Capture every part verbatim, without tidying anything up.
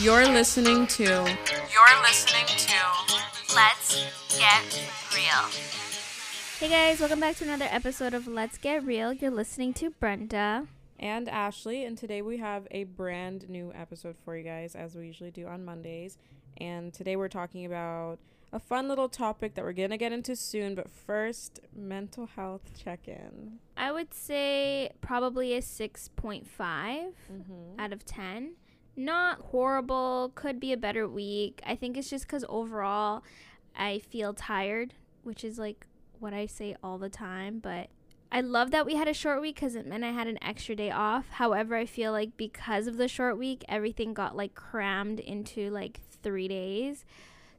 You're listening to. You're listening to. Let's Get Real. Hey guys, welcome back to another episode of Let's Get Real. You're listening to Brenda. And Ashley, and today we have a brand new episode for you guys, as we usually do on Mondays. And today we're talking about a fun little topic that we're going to get into soon, but first, mental health check-in. I would say probably a six point five mm-hmm. out of ten. Not horrible, could be a better week. I think it's just because overall I feel tired, which is like what I say all the time, but I love that we had a short week because it meant I had an extra day off. However, I feel like because of the short week, everything got like crammed into like three days.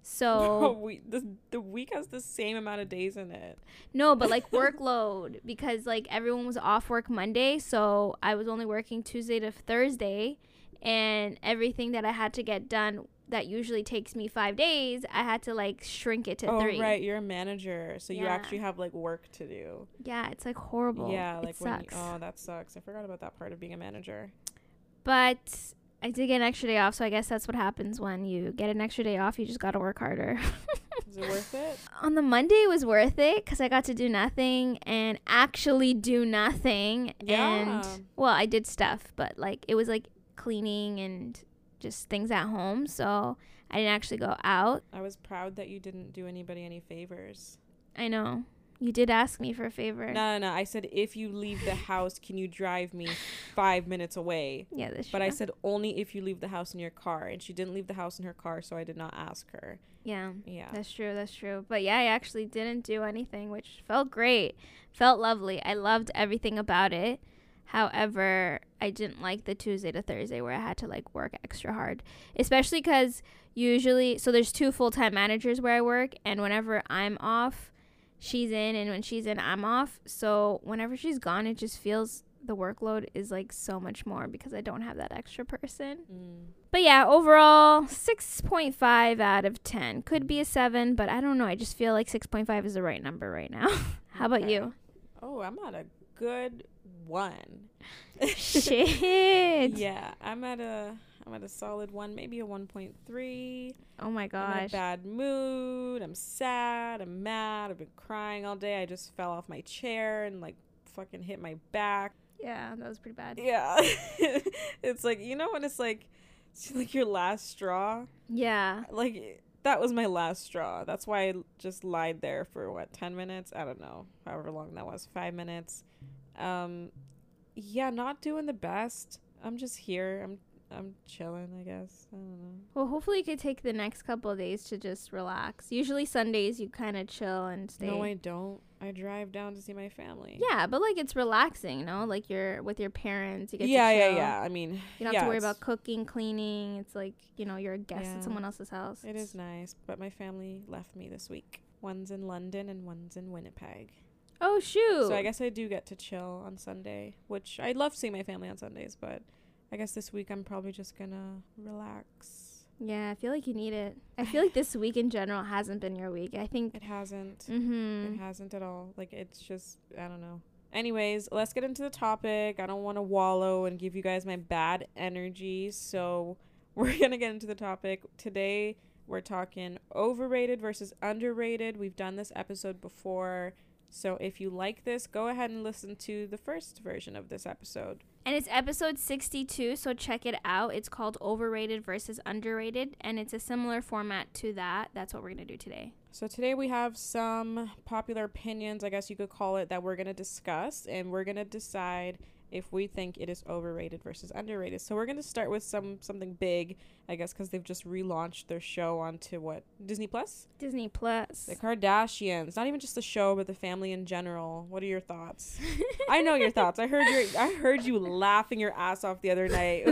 So no, we, the, the week has the same amount of days in it. No, but like workload, because like everyone was off work Monday, so I was only working Tuesday to Thursday. And everything that I had to get done that usually takes me five days, I had to, like, shrink it to oh, three. Oh, right. You're a manager. So yeah. You actually have, like, work to do. Yeah. It's, like, horrible. Yeah. Like it when sucks. You, oh, that sucks. I forgot about that part of being a manager. But I did get an extra day off, so I guess that's what happens when you get an extra day off. You just got to work harder. Is it worth it? On the Monday, it was worth it because I got to do nothing and actually do nothing. Yeah. And, well, I did stuff, but, like, it was, like, cleaning and just things at home, so I didn't actually go out. I was proud that you didn't do anybody any favors. I know. You did ask me for a favor. No, no, no. I said, if you leave the house, can you drive me five minutes away? Yeah, that's true. But I said, only if you leave the house in your car. And she didn't leave the house in her car, so I did not ask her. Yeah. Yeah. That's true. That's true. But yeah, I actually didn't do anything, which felt great. Felt lovely. I loved everything about it. However, I didn't like the Tuesday to Thursday where I had to, like, work extra hard, especially because usually, so there's two full-time managers where I work, and whenever I'm off, she's in, and when she's in, I'm off. So whenever she's gone, it just feels the workload is, like, so much more because I don't have that extra person. Mm. But, yeah, overall, six point five out of ten. Could be a seven, but I don't know. I just feel like six point five is the right number right now. How okay. about you? Oh, I'm not a good one. Shit. Yeah, I'm at a I'm at a solid one, maybe a one point three. Oh my gosh. I'm in a bad mood. I'm sad. I'm mad. I've been crying all day. I just fell off my chair and like fucking hit my back. Yeah, that was pretty bad. Yeah. It's like, you know when it's like it's like your last straw? Yeah. Like that was my last straw. That's why I just lied there for what, ten minutes? I don't know. However long that was, five minutes. Um, yeah, not doing the best. I'm just here. I'm I'm chilling, I guess. I don't know. Well, hopefully you could take the next couple of days to just relax. Usually Sundays you kind of chill and stay. No, I don't. I drive down to see my family. Yeah, but like it's relaxing, you know? Like you're with your parents. You get yeah, to chill. Yeah, yeah, yeah. I mean, you don't yeah, have to worry about cooking, cleaning. It's like, you know, you're a guest yeah, at someone else's house. It is nice, but my family left me this week. One's in London and one's in Winnipeg. Oh, shoot. So I guess I do get to chill on Sunday, which I love seeing my family on Sundays, but I guess this week I'm probably just going to relax. Yeah, I feel like you need it. I feel like this week in general hasn't been your week. I think it hasn't. Mm-hmm. It hasn't at all. Like, it's just, I don't know. Anyways, let's get into the topic. I don't want to wallow and give you guys my bad energy, so we're going to get into the topic. Today, we're talking overrated versus underrated. We've done this episode before. So if you like this, go ahead and listen to the first version of this episode. And it's episode sixty-two, so check it out. It's called Overrated versus Underrated, and it's a similar format to that. That's what we're going to do today. So today we have some popular opinions, I guess you could call it, that we're going to discuss, and we're going to decide if we think it is overrated versus underrated. So we're going to start with some something big, I guess, because they've just relaunched their show onto what? Disney Plus? Disney Plus. The Kardashians. Not even just the show, but the family in general. What are your thoughts? I know your thoughts. I heard your, I heard you laughing your ass off the other night.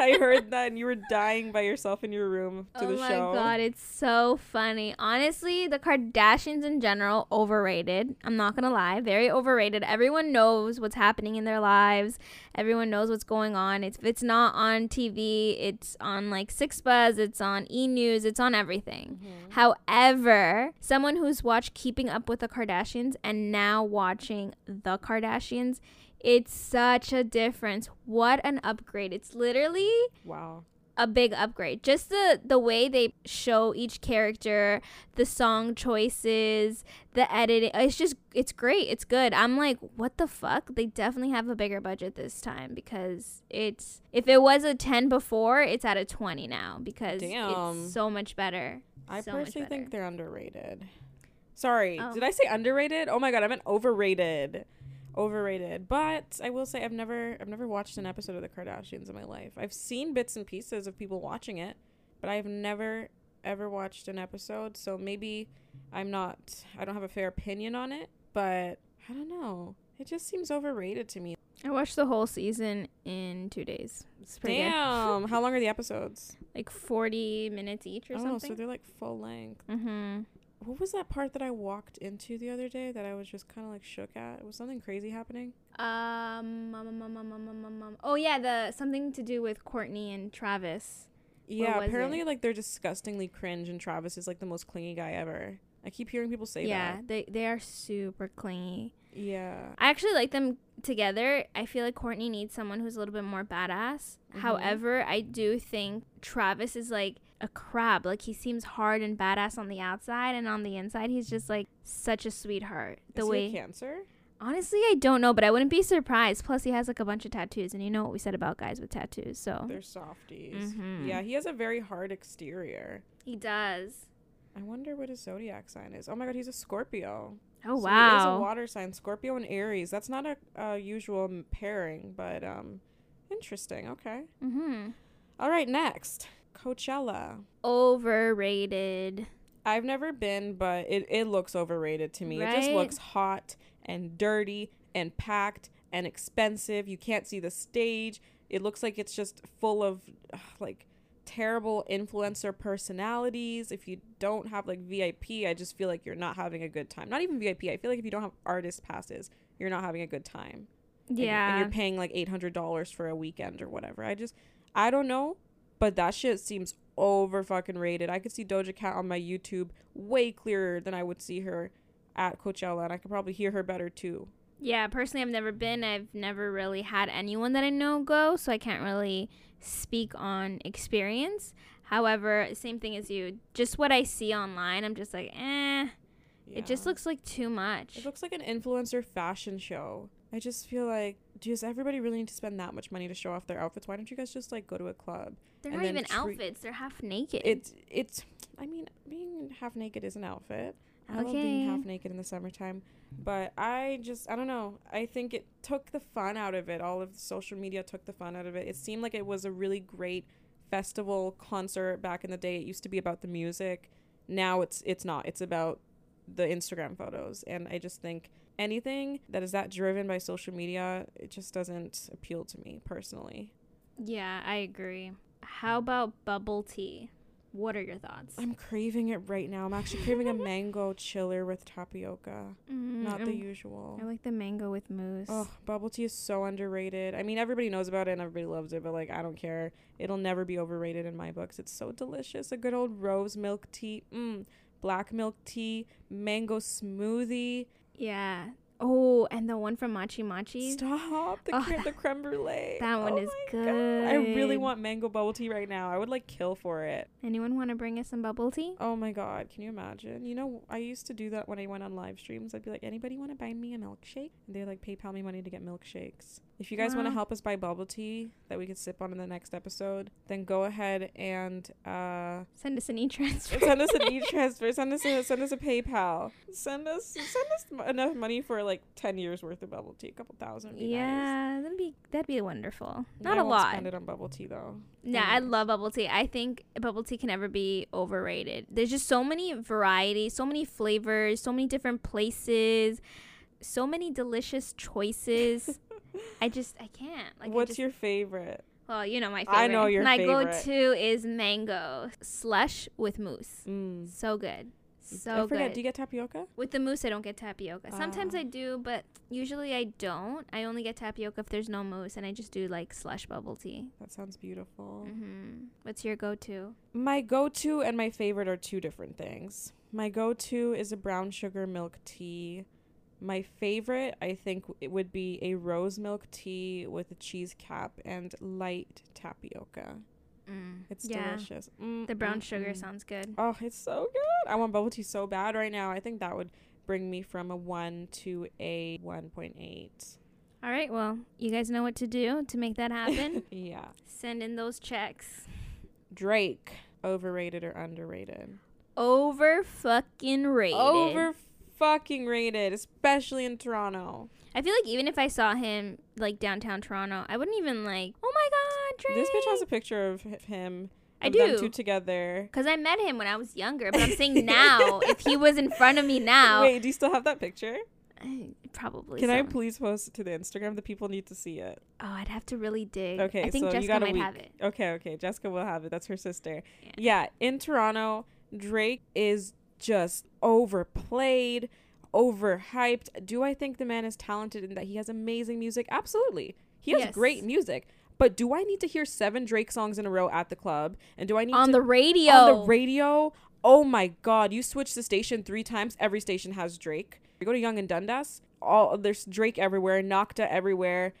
I heard that and you were dying by yourself in your room to oh the show. Oh my God, it's so funny. Honestly, the Kardashians in general, overrated. I'm not going to lie. Very overrated. Everyone knows what's happening in their lives. Lives. Everyone knows what's going on. It's, if it's not on T V, it's on like Six Buzz, it's on E! News, it's on everything. Mm-hmm. However, someone who's watched Keeping Up with the Kardashians and now watching The Kardashians, it's such a difference. What an upgrade. It's literally wow. a big upgrade. Just the the way they show each character, the song choices, the editing, it's just, it's great, it's good. I'm like, what the fuck? They definitely have a bigger budget this time, because it's, if it was a ten before, it's at a twenty now, because Damn. It's so much better. I so personally better. think they're underrated. Sorry, oh. did I say underrated? Oh my god, I meant overrated. Overrated. But I will say I've never I've never watched an episode of The Kardashians in my life. I've seen bits and pieces of people watching it, but I've never ever watched an episode. So maybe I'm not I don't have a fair opinion on it, but I don't know. It just seems overrated to me. I watched the whole season in two days. It's pretty Damn. Good. How long are the episodes? Like forty minutes each or oh, something. Oh, so they're like full length. Mm-hmm. What was that part that I walked into the other day that I was just kind of like shook at? Was something crazy happening? Um, um, um, um, um, um, um. Oh, yeah, the something to do with Courtney and Travis. Yeah, apparently it? like they're disgustingly cringe, and Travis is like the most clingy guy ever. I keep hearing people say yeah, that. Yeah, they, they are super clingy. Yeah. I actually like them together. I feel like Courtney needs someone who's a little bit more badass. Mm-hmm. However, I do think Travis is like a crab. Like, he seems hard and badass on the outside, and on the inside he's just like such a sweetheart. The is way he cancer? Honestly, I don't know, but I wouldn't be surprised. Plus, he has like a bunch of tattoos, and you know what we said about guys with tattoos, so they're softies. Mm-hmm. Yeah, he has a very hard exterior. He does. I wonder what his zodiac sign is. Oh my god, he's a Scorpio. Oh, so wow. He is a water sign, Scorpio and Aries. That's not a, a usual m- pairing, but um, interesting. Okay. Mm-hmm. All right, next. Coachella. Overrated. I've never been, but it, it looks overrated to me. Right? It just looks hot and dirty and packed and expensive. You can't see the stage. It looks like it's just full of, ugh, like, terrible influencer personalities. If you don't have like V I P, I just feel like you're not having a good time. Not even V I P. I feel like if you don't have artist passes, you're not having a good time. Yeah. And, and you're paying like eight hundred dollars for a weekend or whatever. I just, I don't know, but that shit seems over fucking rated. I could see Doja Cat on my YouTube way clearer than I would see her at Coachella, and I could probably hear her better too. Yeah, personally, I've never been. I've never really had anyone that I know go, so I can't really speak on experience. However, same thing as you. Just what I see online, I'm just like, eh. Yeah. It just looks like too much. It looks like an influencer fashion show. I just feel like, does everybody really need to spend that much money to show off their outfits? Why don't you guys just, like, go to a club? They're not even tre- outfits. They're half naked. It's, it's, I mean, being half naked is an outfit. I love being half naked in the summertime, but I just, I don't know. I think it took the fun out of it. All of the social media took the fun out of it. It seemed like it was a really great festival concert back in the day. It used to be about the music. Now it's it's not. It's about the Instagram photos. And I just think anything that is that driven by social media, it just doesn't appeal to me personally. Yeah, I agree. How about bubble tea? What are your thoughts? I'm craving it right now. I'm actually craving a mango chiller with tapioca. Mm, Not I'm, the usual. I like the mango with mousse. Oh, bubble tea is so underrated. I mean, everybody knows about it and everybody loves it, but, like, I don't care. It'll never be overrated in my books. It's so delicious. A good old rose milk tea. Mm, black milk tea. Mango smoothie. Yeah. Oh, and the one from Machi Machi. Stop. The, oh, creme, that, the creme brulee. That one oh is good. God. I really want mango bubble tea right now. I would like kill for it. Anyone want to bring us some bubble tea? Oh, my God. Can you imagine? You know, I used to do that when I went on live streams. I'd be like, anybody want to buy me a milkshake? And they like PayPal me money to get milkshakes. If you guys wow. want to help us buy bubble tea that we could sip on in the next episode, then go ahead and uh, send us an e-transfer. Send us an e-transfer. Send us a, send us a PayPal. Send us send us m- enough money for like ten years worth of bubble tea, a couple thousand. Be yeah, nice. that'd be that'd be wonderful. Not I a won't lot. Spend it on bubble tea though. Nah, I love bubble tea. I think bubble tea can never be overrated. There's just so many varieties, so many flavors, so many different places, so many delicious choices. I just, I can't. Like, What's I just, your favorite? Well, you know my favorite. I know your my favorite. My go-to is mango slush with mousse. Mm. So good. So good. I forget, good. Do you get tapioca? With the mousse, I don't get tapioca. Sometimes uh. I do, but usually I don't. I only get tapioca if there's no mousse, and I just do, like, slush bubble tea. That sounds beautiful. Mm-hmm. What's your go-to? My go-to and my favorite are two different things. My go-to is a brown sugar milk tea. My favorite, I think, it would be a rose milk tea with a cheese cap and light tapioca. Mm. It's yeah. delicious. Mm, the brown mm, sugar mm. sounds good. Oh, it's so good. I want bubble tea so bad right now. I think that would bring me from a one to a one point eight. All right. Well, you guys know what to do to make that happen. Yeah. Send in those checks. Drake, overrated or underrated? Over fucking rated. Over fucking rated, especially in Toronto. I feel like even if I saw him like downtown Toronto, I wouldn't even like, oh my God, Drake. This bitch has a picture of him. I do. Them two together. Because I met him when I was younger, but I'm saying now, if he was in front of me now. Wait, do you still have that picture? I, probably. Can so. I please post it to the Instagram? The people need to see it. Oh, I'd have to really dig. Okay, I think so Jessica you got might have it. Okay, okay. Jessica will have it. That's her sister. Yeah, yeah, in Toronto, Drake is just overplayed, overhyped. Do I think the man is talented and that he has amazing music? Absolutely. He has yes. great music. But do I need to hear seven Drake songs in a row at the club? And do I need on to... On the radio. On the radio. Oh, my God. You switch the station three times. Every station has Drake. You go to Young and Dundas. All, there's Drake everywhere. Nocta everywhere.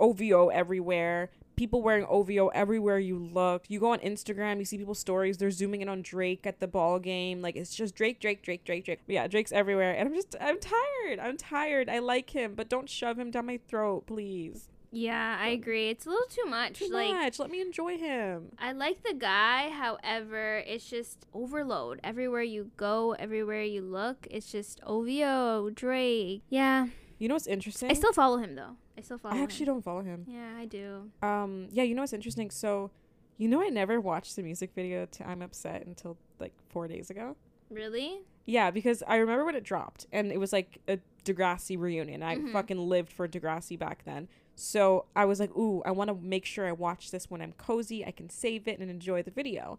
O V O everywhere. People wearing O V O everywhere you look. You go on Instagram. You see people's stories. They're zooming in on Drake at the ball game. Like, it's just Drake, Drake, Drake, Drake, Drake. But yeah, Drake's everywhere. And I'm just... I'm tired. I'm tired. I like him. But don't shove him down my throat, please. Yeah, I agree. It's a little too much. Too like, much. Let me enjoy him. I like the guy. However, it's just overload. Everywhere you go, everywhere you look, it's just O V O, Drake. Yeah. You know what's interesting? I still follow him, though. I still follow him. I actually him. don't follow him. Yeah, I do. Um. Yeah, you know what's interesting? So, you know I never watched the music video to I'm Upset until, like, four days ago. Really? Yeah, because I remember when it dropped, and it was, like, a Degrassi reunion. I mm-hmm. fucking lived for Degrassi back then. So I was like, ooh, I want to make sure I watch this when I'm cozy. I can save it and enjoy the video.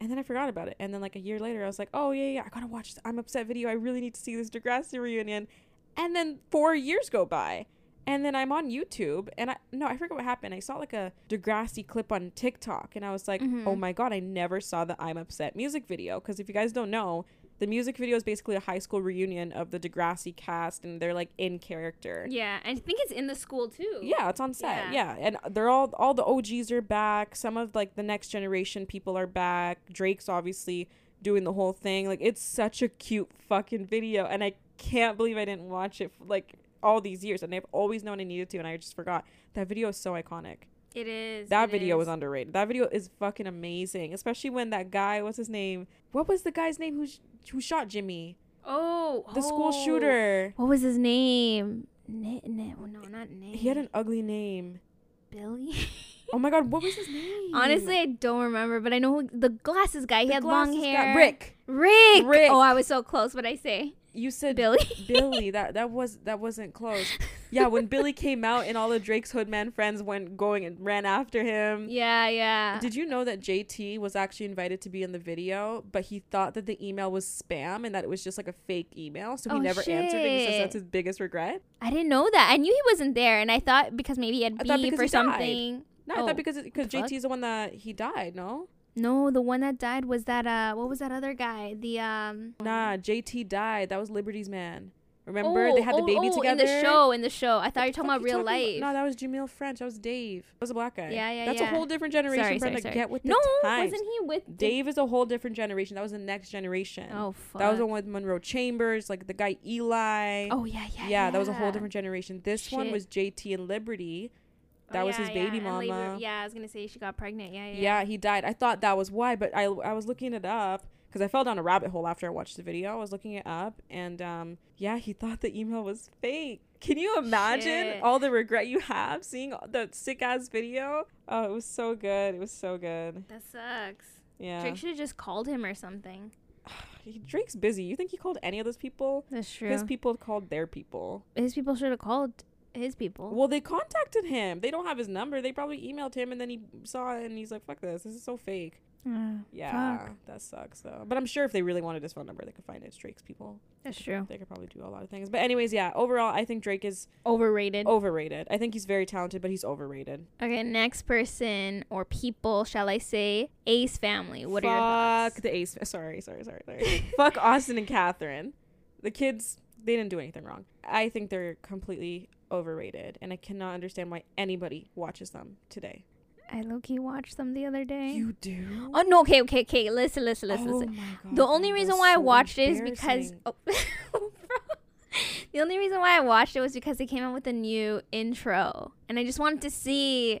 And then I forgot about it. And then like a year later, I was like, oh, yeah, yeah, I got to watch the I'm Upset video. I really need to see this Degrassi reunion. And then four years go by. And then I'm on YouTube. And I no, I forget what happened. I saw like a Degrassi clip on TikTok. And I was like, mm-hmm. oh, my God, I never saw the I'm Upset music video. Because if you guys don't know, the music video is basically a high school reunion of the Degrassi cast, and they're like in character. Yeah, I think it's in the school too. Yeah, it's on set. Yeah, yeah. And they're all all the O Gs are back. Some of like the next generation people are back. Drake's obviously doing the whole thing. Like it's such a cute fucking video, and I can't believe I didn't watch it for, like all these years. And I've always known I needed to, and I just forgot. That video is so iconic. It is. That it video is. was underrated. That video is fucking amazing, especially when that guy, what's his name? What was the guy's name who sh- who shot Jimmy? Oh, the oh. school shooter. What was his name? N- n- no, not name. He had an ugly name. Billy. Oh my God, what was his name? Honestly, I don't remember, but I know who, the glasses guy. He the had long hair. Guy. Rick. Rick. Rick. Oh, I was so close. What'd I say? You said Billy. Billy. That that was that wasn't close. Yeah, when Billy came out and all the Drake's Hoodman friends went going and ran after him. Yeah, yeah. Did you know that J T was actually invited to be in the video, but he thought that the email was spam and that it was just like a fake email, so he oh, never shit. answered it. He says that's his biggest regret. I didn't know that. I knew he wasn't there, and I thought because maybe he had beef or something. Died. No, oh, I thought because because J T's the one that he died. No. No, the one that died was that, uh, what was that other guy? The, um... Nah, J T died. That was Liberty's man. Remember? Oh, they had oh, the baby oh, together. in the show, in the show. I thought you were talking about real talking life. About? No, that was Jamil French. That was Dave. That was a black guy. Yeah, yeah, That's yeah. That's a whole different generation. Sorry, sorry, sorry. Get with the no, times. Wasn't he with... Dave is a whole different generation. That was the next generation. Oh, fuck. That was the one with Monroe Chambers, like the guy Eli. Oh, yeah, yeah, yeah. Yeah, that was a whole different generation. This Shit. one was J T and Liberty. That oh, was yeah, his baby yeah. mama. Labor, yeah, I was going to say she got pregnant. Yeah, yeah. Yeah, he died. I thought that was why, but I I was looking it up because I fell down a rabbit hole after I watched the video. I was looking it up and um yeah, he thought the email was fake. Can you imagine Shit. all the regret you have seeing the sick ass video? Oh, it was so good. It was so good. That sucks. Yeah. Drake should have just called him or something. Drake's busy. You think he called any of those people? That's true. His people called their people. His people should have called his people. Well, they contacted him. They don't have his number. They probably emailed him and then he saw it and he's like, fuck this. This is so fake. Uh, yeah. Fuck. That sucks though. But I'm sure if they really wanted his phone number, they could find it. It's Drake's people. That's true. They could probably do a lot of things. But anyways, yeah. Overall, I think Drake is... Overrated. Overrated. I think he's very talented, but he's overrated. Okay, next person or people, shall I say, Ace Family. What Fuck are your thoughts? Fuck the Ace... Sorry, sorry, sorry, sorry. Fuck Austin and Catherine. The kids, they didn't do anything wrong. I think they're completely... overrated, and I cannot understand why anybody watches them today. I low-key watched them the other day. You do? Oh, no. Okay, okay, okay. Listen, listen, listen, oh listen. God, the only reason why so I watched it is because... Oh, the only reason why I watched it was because they came out with a new intro. And I just wanted to see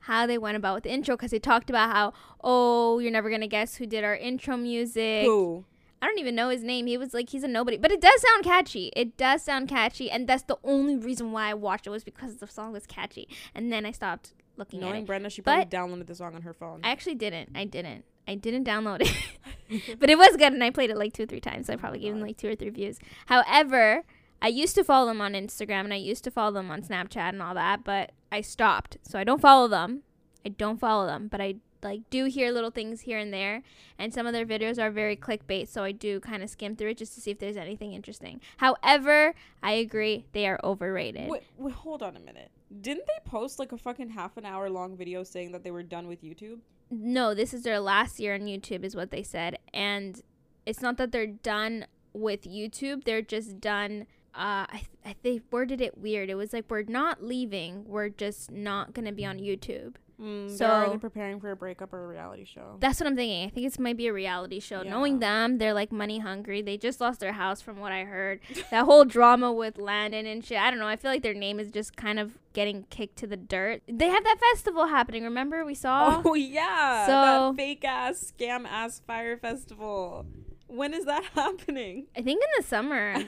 how they went about with the intro, because they talked about how, oh, you're never going to guess who did our intro music. Who? I don't even know his name. He was like, he's a nobody. But it does sound catchy. It does sound catchy. And that's the only reason why I watched it, was because the song was catchy. And then I stopped looking Knowing at it. Knowing Brenda, she probably but downloaded the song on her phone. I actually didn't. I didn't. I didn't download it. But it was good, and I played it like two or three times. So I probably gave them like two or three views. However, I used to follow them on Instagram, and I used to follow them on Snapchat and all that. But I stopped. So I don't follow them. I don't follow them. But I like do hear little things here and there, and some of their videos are very clickbait, so I do kind of skim through it just to see if there's anything interesting. However, I agree, they are overrated. Wait, wait, hold on a minute. Didn't they post like a fucking half an hour long video saying that they were done with YouTube? No, this is their last year on YouTube is what they said. And it's not that they're done with YouTube, they're just done. Uh, I, th- I they worded it weird. It was like, we're not leaving, we're just not gonna be on YouTube. Mm, so they're already preparing for a breakup or a reality show. That's what I'm thinking. I think it might be a reality show. Yeah. Knowing them, they're like money hungry. They just lost their house from what I heard. That whole drama with Landon and shit. I don't know. I feel like their name is just kind of getting kicked to the dirt. They have that festival happening. Remember we saw? Oh, yeah. So that fake ass, scam ass fire festival. When is that happening? I think in the summer.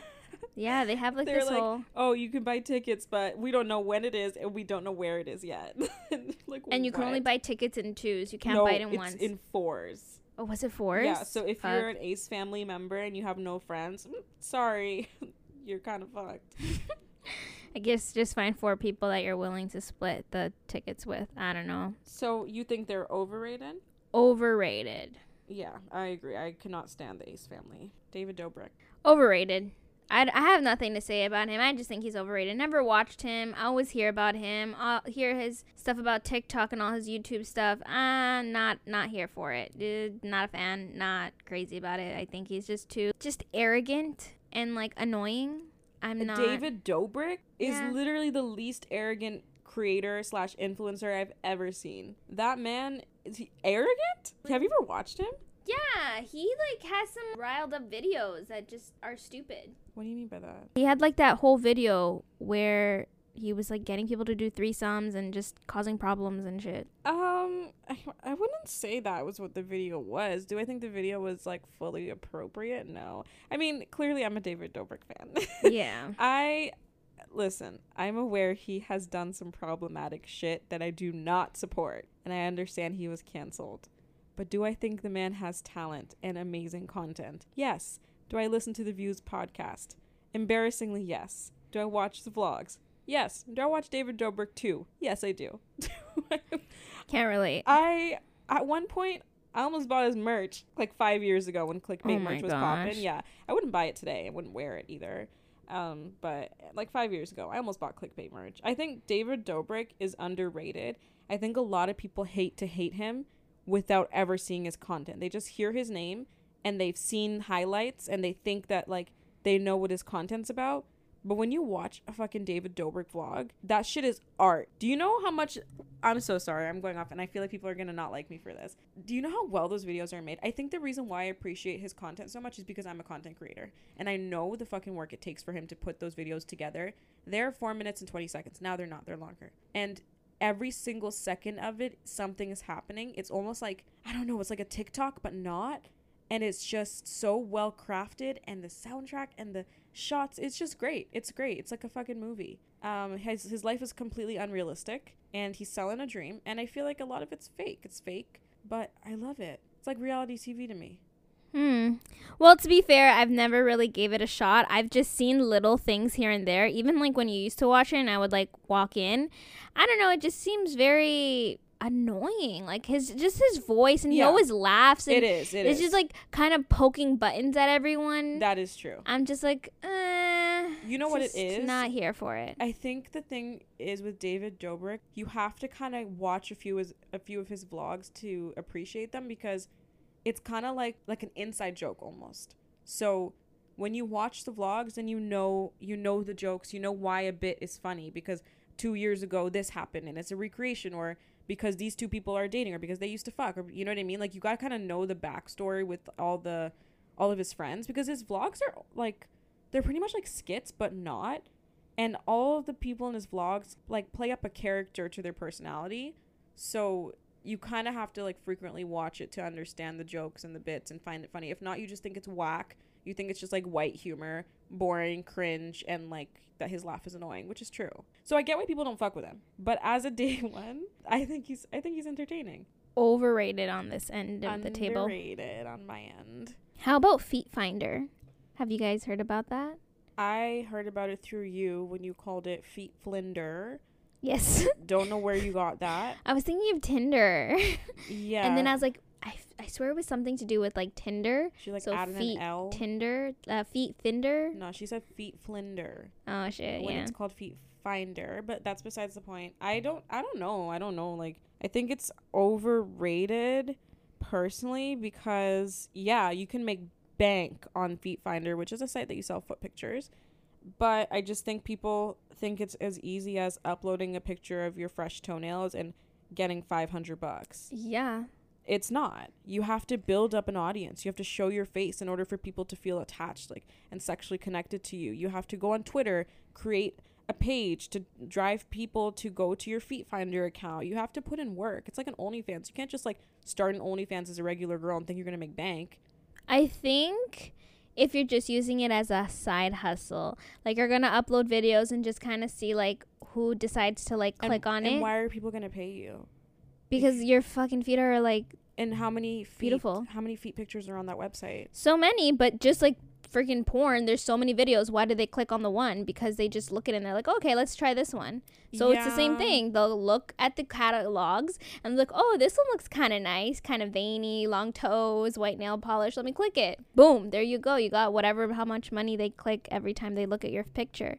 Yeah, they have like They're this like, whole. Oh, you can buy tickets, but we don't know when it is, and we don't know where it is yet. Like, and you what? Can only buy tickets in twos. You can't no, buy it in it's ones. In fours. Oh, was it fours? Yeah. So if Fuck. You're an Ace Family member and you have no friends, sorry, you're kind of fucked. I guess just find four people that you're willing to split the tickets with. I don't know. So you think they're overrated? Overrated. Yeah, I agree. I cannot stand the Ace Family. David Dobrik. Overrated. I, I have nothing to say about him. I just think he's overrated. Never watched him. I always hear about him. I'll hear his stuff about TikTok and all his YouTube stuff. I'm not, not here for it. Dude, not a fan. Not crazy about it. I think he's just too just arrogant and, like, annoying. I'm not. David Dobrik is yeah. literally the least arrogant creator slash influencer I've ever seen. That man, is he arrogant? Have you ever watched him? Yeah, he, like, has some riled up videos that just are stupid. What do you mean by that? He had, like, that whole video where he was, like, getting people to do threesomes and just causing problems and shit. Um, I, I wouldn't say that was what the video was. Do I think the video was, like, fully appropriate? No. I mean, clearly I'm a David Dobrik fan. Yeah. I... Listen, I'm aware he has done some problematic shit that I do not support, and I understand he was canceled. But do I think the man has talent and amazing content? Yes. Do I listen to the Views podcast? Embarrassingly, yes. Do I watch the vlogs? Yes. Do I watch David Dobrik too? Yes, I do. Can't relate. I, at one point, I almost bought his merch like five years ago when Clickbait oh merch was popping. Yeah. I wouldn't buy it today. I wouldn't wear it either. Um, but like five years ago, I almost bought Clickbait merch. I think David Dobrik is underrated. I think a lot of people hate to hate him without ever seeing his content. They just hear his name and they've seen highlights and they think that like they know what his content's about. But when you watch a fucking David Dobrik vlog, that shit is art. Do you know how much... I'm so sorry. I'm going off and I feel like people are going to not like me for this. Do you know how well those videos are made? I think the reason why I appreciate his content so much is because I'm a content creator. And I know the fucking work it takes for him to put those videos together. They're four minutes and twenty seconds. Now they're not. They're longer. And... every single second of it, something is happening. It's almost like, I don't know, it's like a TikTok, but not. And it's just so well crafted. And the soundtrack and the shots, it's just great. It's great. It's like a fucking movie. Um, his, his life is completely unrealistic. And he's selling a dream. And I feel like a lot of it's fake. It's fake. But I love it. It's like reality T V to me. Hmm. Well, to be fair, I've never really gave it a shot. I've just seen little things here and there. Even like when you used to watch it and I would like walk in. I don't know. It just seems very annoying. Like his just his voice and yeah. he always laughs. And it is. It it's is. Just like kind of poking buttons at everyone. That is true. I'm just like, uh, you know what it is? Not here for it. I think the thing is with David Dobrik, you have to kind of watch a few, as, a few of his vlogs to appreciate them because it's kind of like like an inside joke almost. So when you watch the vlogs and you know you know the jokes, you know why a bit is funny because two years ago this happened and it's a recreation, or because these two people are dating, or because they used to fuck, or you know what I mean? Like, you gotta kind of know the backstory with all the all of his friends, because his vlogs are like, they're pretty much like skits, but not. And all of the people in his vlogs like play up a character to their personality, so you kind of have to like frequently watch it to understand the jokes and the bits and find it funny. If not, you just think it's whack. You think it's just like white humor, boring, cringe, and like that his laugh is annoying, which is true. So I get why people don't fuck with him, but as a day one, I think he's I think he's entertaining. Overrated on this end of Underrated the table. Overrated on my end. How about FeetFinder? Have you guys heard about that? I heard about it through you when you called it FeetFlinder. Yes. Don't know where you got that. I was thinking of Tinder. Yeah. And then I was like, I, f- I swear it was something to do with like Tinder. She like so added feet an L. Tinder, uh, feet Finder. No, she said feet Flinder. Oh shit! When yeah. It's called feet finder, but that's besides the point. I don't, I don't know, I don't know. Like, I think it's overrated, personally, because yeah, you can make bank on FeetFinder, which is a site that you sell foot pictures. But I just think people think it's as easy as uploading a picture of your fresh toenails and getting five hundred bucks. Yeah. It's not. You have to build up an audience. You have to show your face in order for people to feel attached, like, and sexually connected to you. You have to go on Twitter, create a page to drive people to go to your FeetFinder account. You have to put in work. It's like an OnlyFans. You can't just like start an OnlyFans as a regular girl and think you're going to make bank. I think if you're just using it as a side hustle, like you're going to upload videos and just kind of see like who decides to like click and, on and it. And why are people going to pay you? Because your fucking feet are like, and how many feet, beautiful. How many feet pictures are on that website? So many, but just like freaking porn, there's so many videos. Why do they click on the one? Because they just look at it and they're like, okay, let's try this one. So yeah. It's the same thing. They'll look at the catalogs and look, oh, this one looks kind of nice, kind of veiny, long toes, white nail polish. Let me click it. Boom, there you go. You got whatever, how much money they click every time they look at your picture.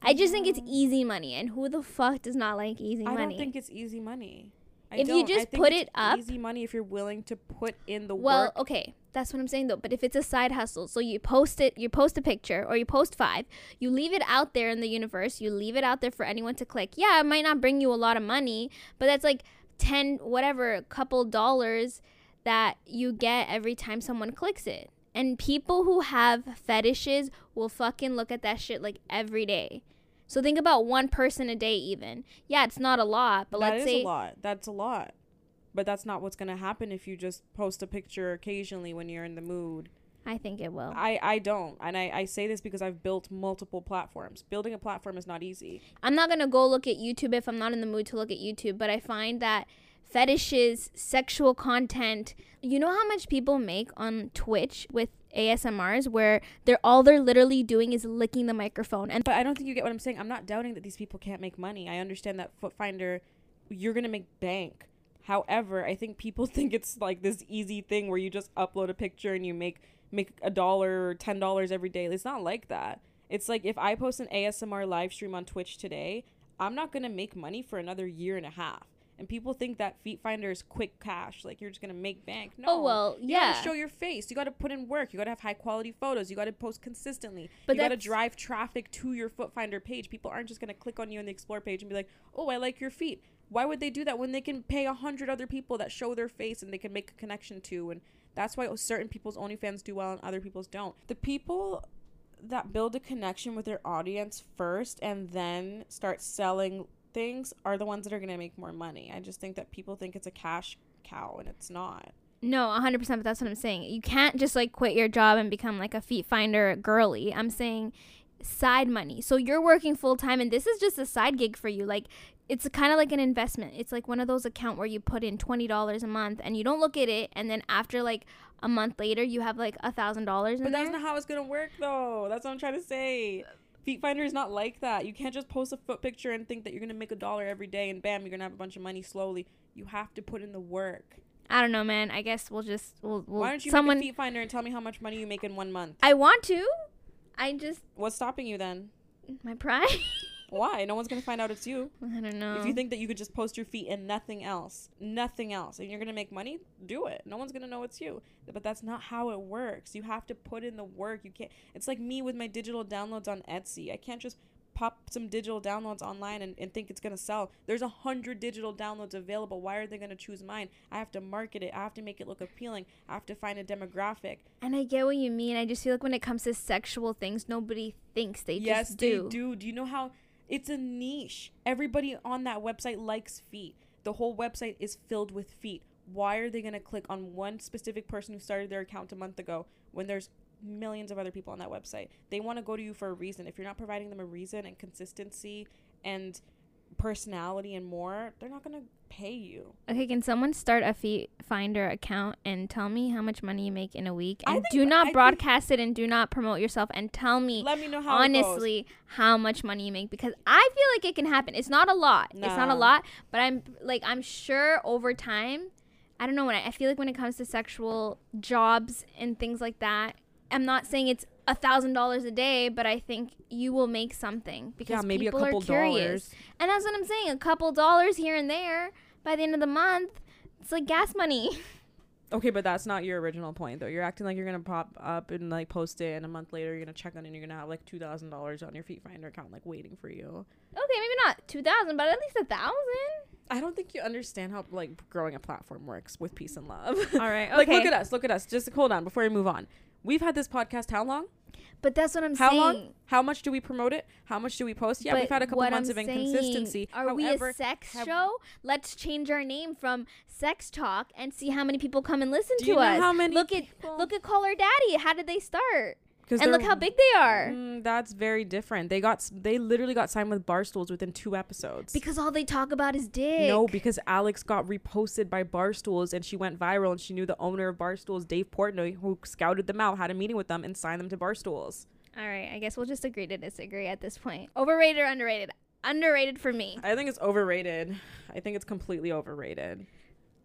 I just think it's easy money, and who the fuck does not like easy money? I don't think it's easy money. I if don't. you just I think put it's it up easy money if you're willing to put in the well, work. Well, okay, that's what I'm saying though. But if it's a side hustle, so you post it, you post a picture or you post five, you leave it out there in the universe, you leave it out there for anyone to click. Yeah, it might not bring you a lot of money, but that's like ten whatever couple dollars that you get every time someone clicks it. And people who have fetishes will fucking look at that shit like every day. So think about one person a day even. Yeah, it's not a lot, but let's say... That is a lot. That's a lot. But that's not what's going to happen if you just post a picture occasionally when you're in the mood. I think it will. I, I don't. And I, I say this because I've built multiple platforms. Building a platform is not easy. I'm not going to go look at YouTube if I'm not in the mood to look at YouTube, but I find that fetishes, sexual content... You know how much people make on Twitch with... A S M Rs where they're all they're literally doing is licking the microphone. And but I don't think you get what I'm saying. I'm not doubting that these people can't make money. I understand that FootFinder, you're gonna make bank. However, I think people think it's like this easy thing where you just upload a picture and you make make a dollar or ten dollars every day. It's not like that. It's like if I post an A S M R live stream on Twitch today, I'm not gonna make money for another year and a half. And people think that FeetFinder is quick cash, like you're just gonna make bank. No, oh well, yeah. You gotta show your face. You gotta put in work. You gotta have high quality photos. You gotta post consistently. But you gotta drive traffic to your FootFinder page. People aren't just gonna click on you in the Explore page and be like, "Oh, I like your feet." Why would they do that when they can pay a hundred other people that show their face and they can make a connection to? And that's why certain people's OnlyFans do well and other people's don't. The people that build a connection with their audience first and then start selling things are the ones that are going to make more money. I just think that people think it's a cash cow and it's not. No, one hundred percent, but that's what I'm saying. You can't just like quit your job and become like a FeetFinder girly. I'm saying side money. So you're working full time and this is just a side gig for you. Like it's kind of like an investment. It's like one of those accounts where you put in twenty dollars a month and you don't look at it, and then after like a month later you have like a thousand dollars. But that's there. Not how it's going to work though. That's what I'm trying to say. FeetFinder is not like that. You can't just post a foot picture and think that you're going to make a dollar every day and bam, you're going to have a bunch of money slowly. You have to put in the work. I don't know, man. I guess we'll just... We'll, we'll Why don't you someone... make a FeetFinder and tell me how much money you make in one month? I want to. I just... What's stopping you then? My pride. Why? No one's going to find out it's you. I don't know. If you think that you could just post your feet and nothing else, nothing else, and you're going to make money, do it. No one's going to know it's you. But that's not how it works. You have to put in the work. You can't. It's like me with my digital downloads on Etsy. I can't just pop some digital downloads online and, and think it's going to sell. There's a hundred digital downloads available. Why are they going to choose mine? I have to market it. I have to make it look appealing. I have to find a demographic. And I get what you mean. I just feel like when it comes to sexual things, nobody thinks. They yes, just do. Yes, they do. Do you know how it's a niche? Everybody on that website likes feet. The whole website is filled with feet. Why are they going to click on one specific person who started their account a month ago when there's millions of other people on that website? They want to go to you for a reason. If you're not providing them a reason and consistency and personality and more, they're not gonna pay you. Okay, can someone start a FeetFinder account and tell me how much money you make in a week? And do not I broadcast it and do not promote yourself, and tell me, let me know how honestly how much money you make, because I feel like it can happen. It's not a lot. No. It's not a lot, but I'm like I'm sure over time, I don't know, when I, I feel like when it comes to sexual jobs and things like that, I'm not saying it's a thousand dollars a day, but I think you will make something because yeah, maybe people a couple are curious. Dollars. And that's what I'm saying. A couple dollars here and there by the end of the month, it's like gas money. Okay, but that's not your original point though. You're acting like you're gonna pop up and like post it, and a month later you're gonna check on it and you're gonna have like two thousand dollars on your FeetFinder account like waiting for you. Okay, maybe not two thousand, but at least a thousand. I don't think you understand how like growing a platform works with peace and love. All right, okay. Like look at us, look at us. Just hold on before we move on. We've had this podcast how long? But that's what I'm how saying. How long? How much do we promote it? How much do we post? Yeah, but we've had a couple months I'm of inconsistency. Saying, are However, we a sex show? Let's change our name from Sex Talk and see how many people come and listen do to you us. Know how many look at people? Look at Call Her Daddy. How did they start? And look how big they are. Mm, that's very different. They got they literally got signed with Barstools within two episodes. Because all they talk about is dick. No, because Alex got reposted by Barstools and she went viral, and she knew the owner of Barstools, Dave Portnoy, who scouted them out, had a meeting with them, and signed them to Barstools. All right, I guess we'll just agree to disagree at this point. Overrated or underrated? Underrated for me. I think it's overrated. I think it's completely overrated.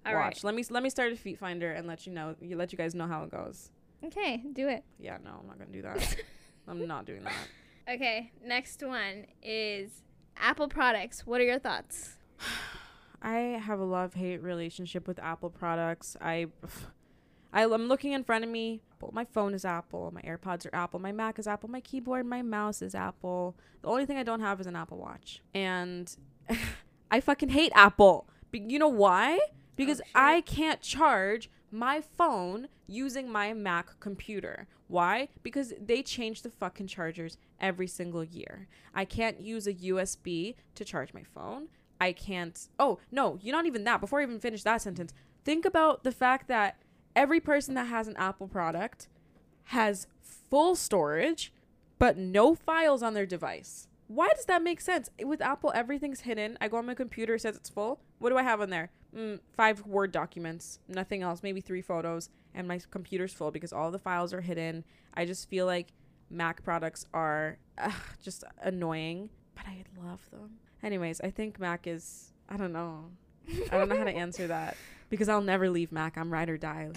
All Watch. Right. Let me let me start a FeetFinder and let you know you let you guys know how it goes. Okay, do it. Yeah, no, I'm not gonna do that. I'm not doing that. Okay, next one is Apple products. What are your thoughts? I have a love-hate relationship with Apple products. I, I, I'm looking in front of me. My phone is Apple. My AirPods are Apple. My Mac is Apple. My keyboard, my mouse is Apple. The only thing I don't have is an Apple Watch. And I fucking hate Apple. But you know why? Because oh, I can't charge my phone using my Mac computer. Why? Because they change the fucking chargers every single year. I can't use a U S B to charge my phone. I can't. Oh, no, you're not even that. Before I even finish that sentence, think about the fact that every person that has an Apple product has full storage, but no files on their device. Why does that make sense? With Apple, everything's hidden. I go on my computer, it says it's full. What do I have on there? Mm, five Word documents, nothing else, maybe three photos, and my computer's full because all the files are hidden. I just feel like Mac products are uh, just annoying, but I love them. Anyways, I think Mac is, I don't know. I don't know how to answer that because I'll never leave Mac. I'm ride or die.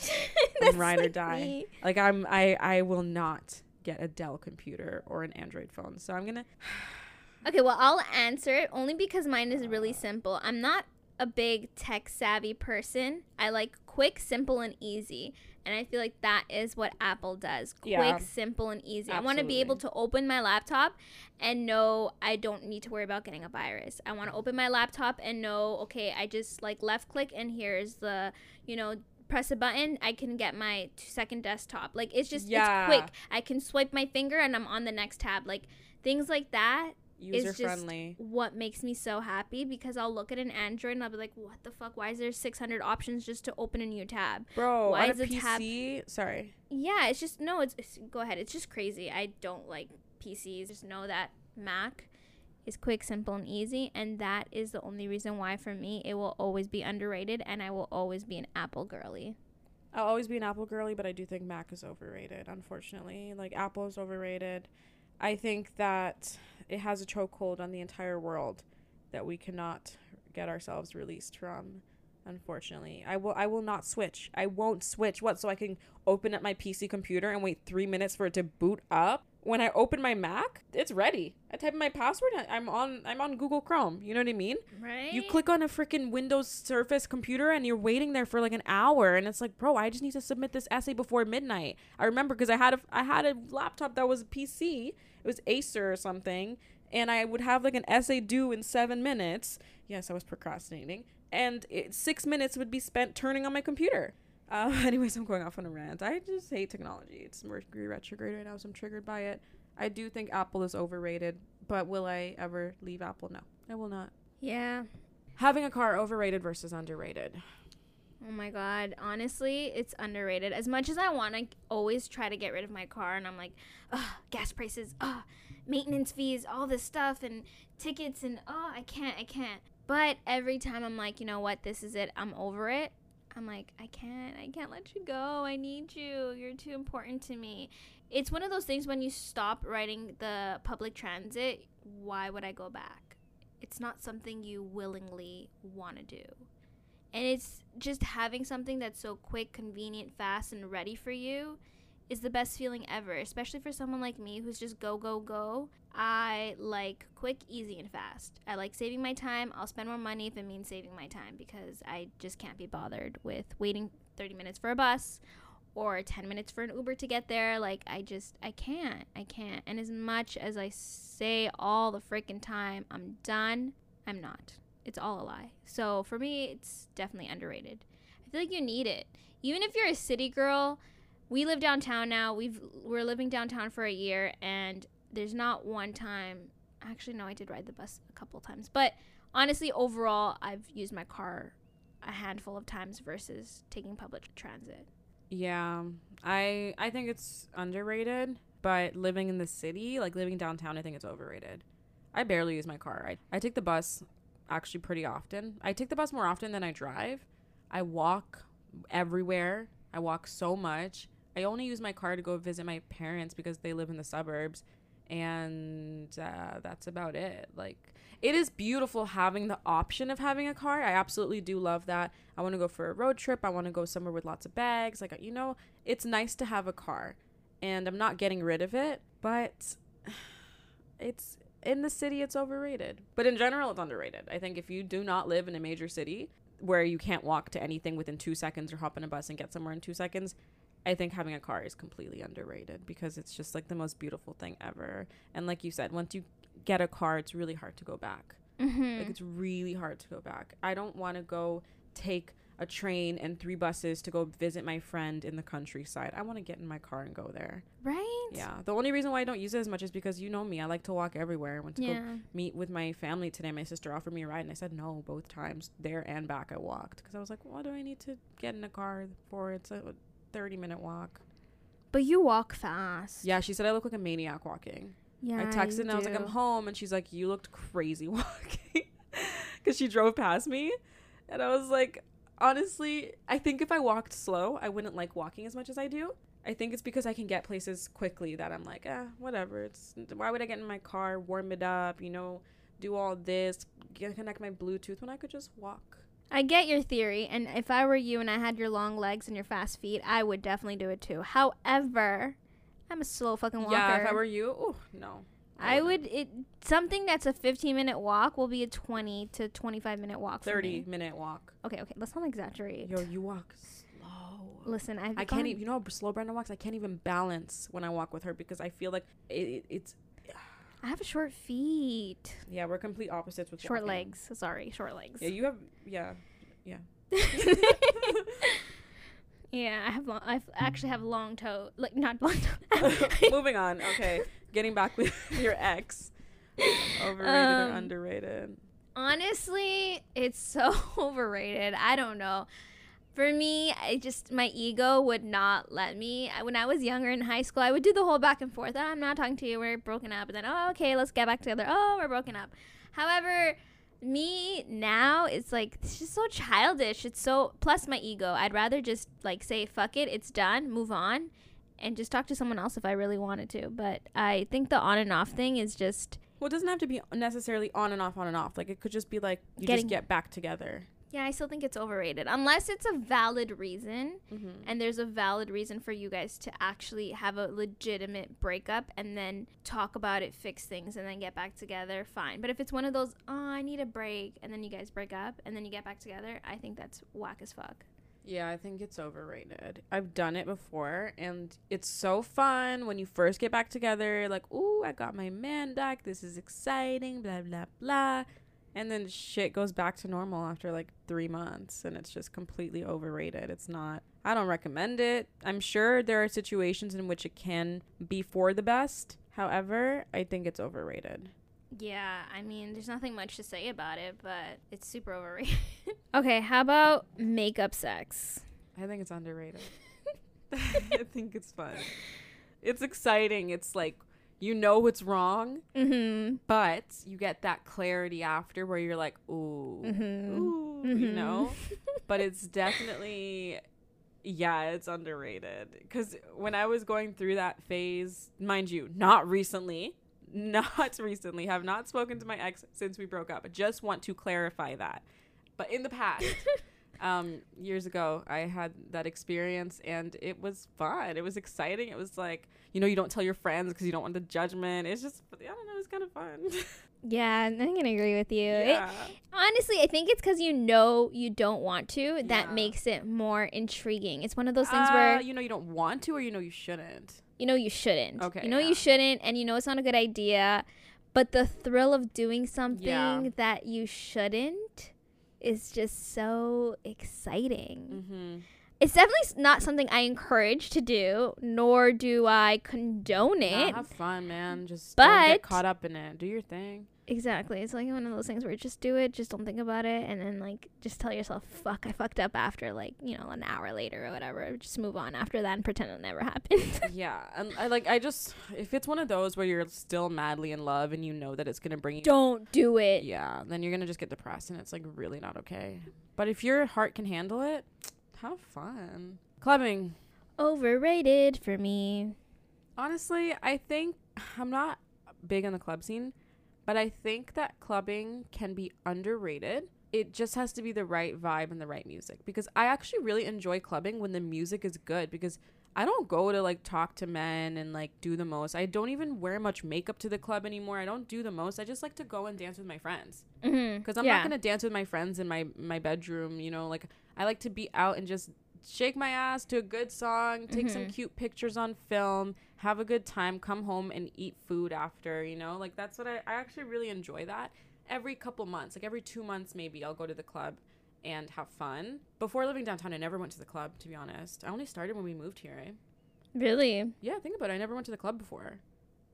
I'm ride like or die. Me. Like I'm, I, I will not get a Dell computer or an Android phone. So I'm gonna okay, well, I'll answer it only because mine is really simple. I'm not a big tech savvy person. I like quick, simple, and easy, and I feel like that is what Apple does. Quick, yeah, simple, and easy. Absolutely. I want to be able to open my laptop and know I don't need to worry about getting a virus. I want to open my laptop and know, okay, I just like left click and here's the, you know, press a button, I can get my second desktop. Like, it's just, yeah, it's quick. I can swipe my finger and I'm on the next tab. Like, things like that. User is friendly. Just what makes me so happy, because I'll look at an Android and I'll be like, what the fuck? Why is there six hundred options just to open a new tab? Bro, why on is a P C? Tab- Sorry. Yeah, it's just, no, it's, it's, go ahead. It's just crazy. I don't like P Cs. Just know that Mac is quick, simple, and easy, and that is the only reason why for me it will always be underrated, and I will always be an Apple girly. I'll always be an Apple girly, but I do think Mac is overrated, unfortunately. Like, Apple is overrated. I think that it has a chokehold on the entire world that we cannot get ourselves released from, unfortunately. I will I will not switch. I won't switch. What, so I can open up my P C computer and wait three minutes for it to boot up? When I open my Mac, it's ready. I type in my password. I'm on I'm on Google Chrome. You know what I mean? Right. You click on a freaking Windows Surface computer and you're waiting there for like an hour. And it's like, bro, I just need to submit this essay before midnight. I remember because I had a I had a laptop that was a P C. It was Acer or something. and I would have like an essay due in seven minutes. Yes, I was procrastinating. And it, six minutes would be spent turning on my computer. Uh, anyways, I'm going off on a rant. I just hate technology. It's retrograde right now, so I'm triggered by it. I do think Apple is overrated, but will I ever leave Apple? No, I will not. Yeah. Having a car, overrated versus underrated. Oh my God. Honestly, it's underrated. As much as I want, I always try to get rid of my car, and I'm like, ugh, gas prices, ugh, maintenance fees, all this stuff, and tickets, and oh, I can't, I can't. But every time I'm like, you know what, this is it, I'm over it. I'm like, I can't, I can't let you go. I need you. You're too important to me. It's one of those things when you stop riding the public transit, why would I go back? It's not something you willingly want to do. And it's just having something that's so quick, convenient, fast, and ready for you is the best feeling ever, especially for someone like me who's just go, go, go. I like quick, easy, and fast. I like saving my time. I'll spend more money if it means saving my time, because I just can't be bothered with waiting thirty minutes for a bus or ten minutes for an Uber to get there. Like, I just, I can't, I can't. And as much as I say all the freaking time, I'm done, I'm not. It's all a lie. So for me, it's definitely underrated. I feel like you need it. Even if you're a city girl, we live downtown now. We've, we're living downtown for a year, and there's not one time. Actually, no, I did ride the bus a couple of times. But honestly, overall, I've used my car a handful of times versus taking public transit. Yeah, I I think it's underrated, but living in the city, like living downtown, I think it's overrated. I barely use my car. I, I take the bus actually pretty often. I take the bus more often than I drive. I walk everywhere. I walk so much. I only use my car to go visit my parents because they live in the suburbs, and uh, that's about it. Like, it is beautiful having the option of having a car. I absolutely do love that. I want to go for a road trip. I want to go somewhere with lots of bags. Like, you know, it's nice to have a car, and I'm not getting rid of it, but it's in the city, it's overrated. But in general, it's underrated. I think if you do not live in a major city where you can't walk to anything within two seconds or hop on a bus and get somewhere in two seconds, I think having a car is completely underrated, because it's just like the most beautiful thing ever. And like you said, once you get a car, it's really hard to go back. Mm-hmm. Like, it's really hard to go back. I don't want to go take a train and three buses to go visit my friend in the countryside. I want to get in my car and go there. Right? Yeah. The only reason why I don't use it as much is because, you know me, I like to walk everywhere. I went to yeah. go meet with my family today. My sister offered me a ride, and I said no both times. There and back I walked, because I was like, what do I need to get in a car for? It's a thirty minute walk. But you walk fast. Yeah, she said I look like a maniac walking. Yeah, I texted and do. I was like, I'm home, and she's like, you looked crazy walking, because she drove past me, and I was like, honestly, I think if I walked slow, I wouldn't like walking as much as I do. I think it's because I can get places quickly that I'm like, eh, whatever. It's, why would I get in my car, warm it up, you know, do all this, get, connect my Bluetooth when I could just walk. I get your theory, and if I were you and I had your long legs and your fast feet, I would definitely do it too. However, I'm a slow fucking walker. Yeah, if I were you, ooh, no. I would, it something that's a fifteen minute walk will be a twenty to twenty-five minute walk. thirty minute walk. Okay, okay, let's not exaggerate. Yo, you walk slow. Listen, I've I can't even, you know how slow Brenda walks? I can't even balance when I walk with her, because I feel like it, it, it's. I have short feet. Yeah, we're complete opposites with short walking. legs. Sorry, short legs. Yeah, you have, yeah, yeah. Yeah, I have long, I actually have long toe, like not long toe. Moving on, okay. Getting back with your ex. Overrated um, or underrated? Honestly, it's so overrated. I don't know. For me, I just, my ego would not let me. When I was younger in high school, I would do the whole back and forth. Oh, I'm not talking to you. We're broken up. And then, oh, okay, let's get back together. Oh, we're broken up. However, me now, it's like, it's just so childish. It's so, plus my ego. I'd rather just like say, fuck it, it's done, move on, and just talk to someone else if I really wanted to. But I think the on and off thing is just, well, it doesn't have to be necessarily on and off, on and off. Like, it could just be like, you getting, just get back together. Yeah, I still think it's overrated. Unless it's a valid reason, mm-hmm. and there's a valid reason for you guys to actually have a legitimate breakup and then talk about it, fix things, and then get back together, fine. But if it's one of those, oh, I need a break, and then you guys break up, and then you get back together, I think that's whack as fuck. Yeah, I think it's overrated. I've done it before, and it's so fun when you first get back together. Like, ooh, I got my man back. This is exciting, blah, blah, blah. And then shit goes back to normal after like three months, and it's just completely overrated. It's not, I don't recommend it. I'm sure there are situations in which it can be for the best. However, I think it's overrated. Yeah, I mean, there's nothing much to say about it, but it's super overrated. Okay, how about makeup sex? I think it's underrated. I think it's fun. It's exciting. It's like, you know what's wrong, mm-hmm. but you get that clarity after where you're like, ooh, mm-hmm. ooh, mm-hmm. you know? But it's definitely, yeah, it's underrated. Because when I was going through that phase, mind you, not recently, not recently, have not spoken to my ex since we broke up. I just want to clarify that. But in the past, um, years ago, I had that experience, and it was fun. It was exciting. It was like, you know, you don't tell your friends because you don't want the judgment. It's just, I don't know, it's kind of fun. Yeah, I'm going to agree with you. Yeah. It, honestly, I think it's because you know you don't want to. That yeah. makes it more intriguing. It's one of those things uh, where... You know you don't want to, or you know you shouldn't? You know you shouldn't. Okay. You know yeah. you shouldn't, and you know it's not a good idea. But the thrill of doing something yeah. that you shouldn't... is just so exciting. Mm-hmm. It's definitely not something I encourage to do, nor do I condone it. Yeah, have fun, man. Just but don't get caught up in it. Do your thing. Exactly. It's like one of those things where you just do it, just don't think about it, and then like just tell yourself, fuck, I fucked up after like, you know, an hour later or whatever. Just move on after that and pretend it never happened. Yeah. And I like I just if it's one of those where you're still madly in love and you know that it's gonna bring you don't do it. Yeah. Then you're gonna just get depressed, and it's like really not okay. But if your heart can handle it, have fun. Clubbing. Overrated for me. Honestly, I think I'm not big on the club scene. But I think that clubbing can be underrated. It just has to be the right vibe and the right music. Because I actually really enjoy clubbing when the music is good. Because I don't go to, like, talk to men and, like, do the most. I don't even wear much makeup to the club anymore. I don't do the most. I just like to go and dance with my friends. Because mm-hmm. I'm yeah. not going to dance with my friends in my, my bedroom, you know. Like, I like to be out and just shake my ass to a good song, take mm-hmm. some cute pictures on film, have a good time, come home and eat food after, you know, like that's what I, I actually really enjoy. That every couple months, like every two months maybe, I'll go to the club and have fun. Before living downtown, I never went to the club, to be honest. I only started when we moved here. Eh? Really? Yeah, think about it. I never went to the club before.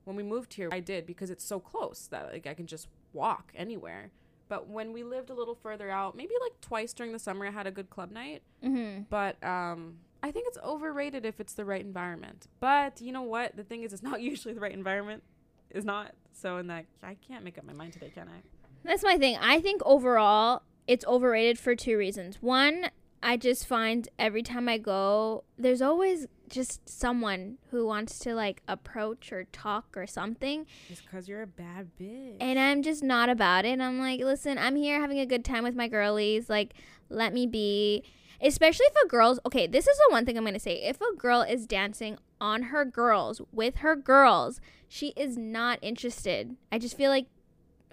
When we moved here, I did, because it's so close that like I can just walk anywhere. But when we lived a little further out, maybe like twice during the summer, I had a good club night. Mm-hmm. But um, I think it's overrated if it's the right environment. But you know what? The thing is, it's not usually the right environment. It's not. So in that, I can't make up my mind today, can I? That's my thing. I think overall, it's overrated for two reasons. One, I just find every time I go, there's always just someone who wants to like approach or talk or something. Just because you're a bad bitch. And I'm just not about it. I'm like, listen, I'm here having a good time with my girlies. Like, let me be. Especially if a girl's, okay, this is the one thing I'm going to say. If a girl is dancing on her girls with her girls, she is not interested. I just feel like,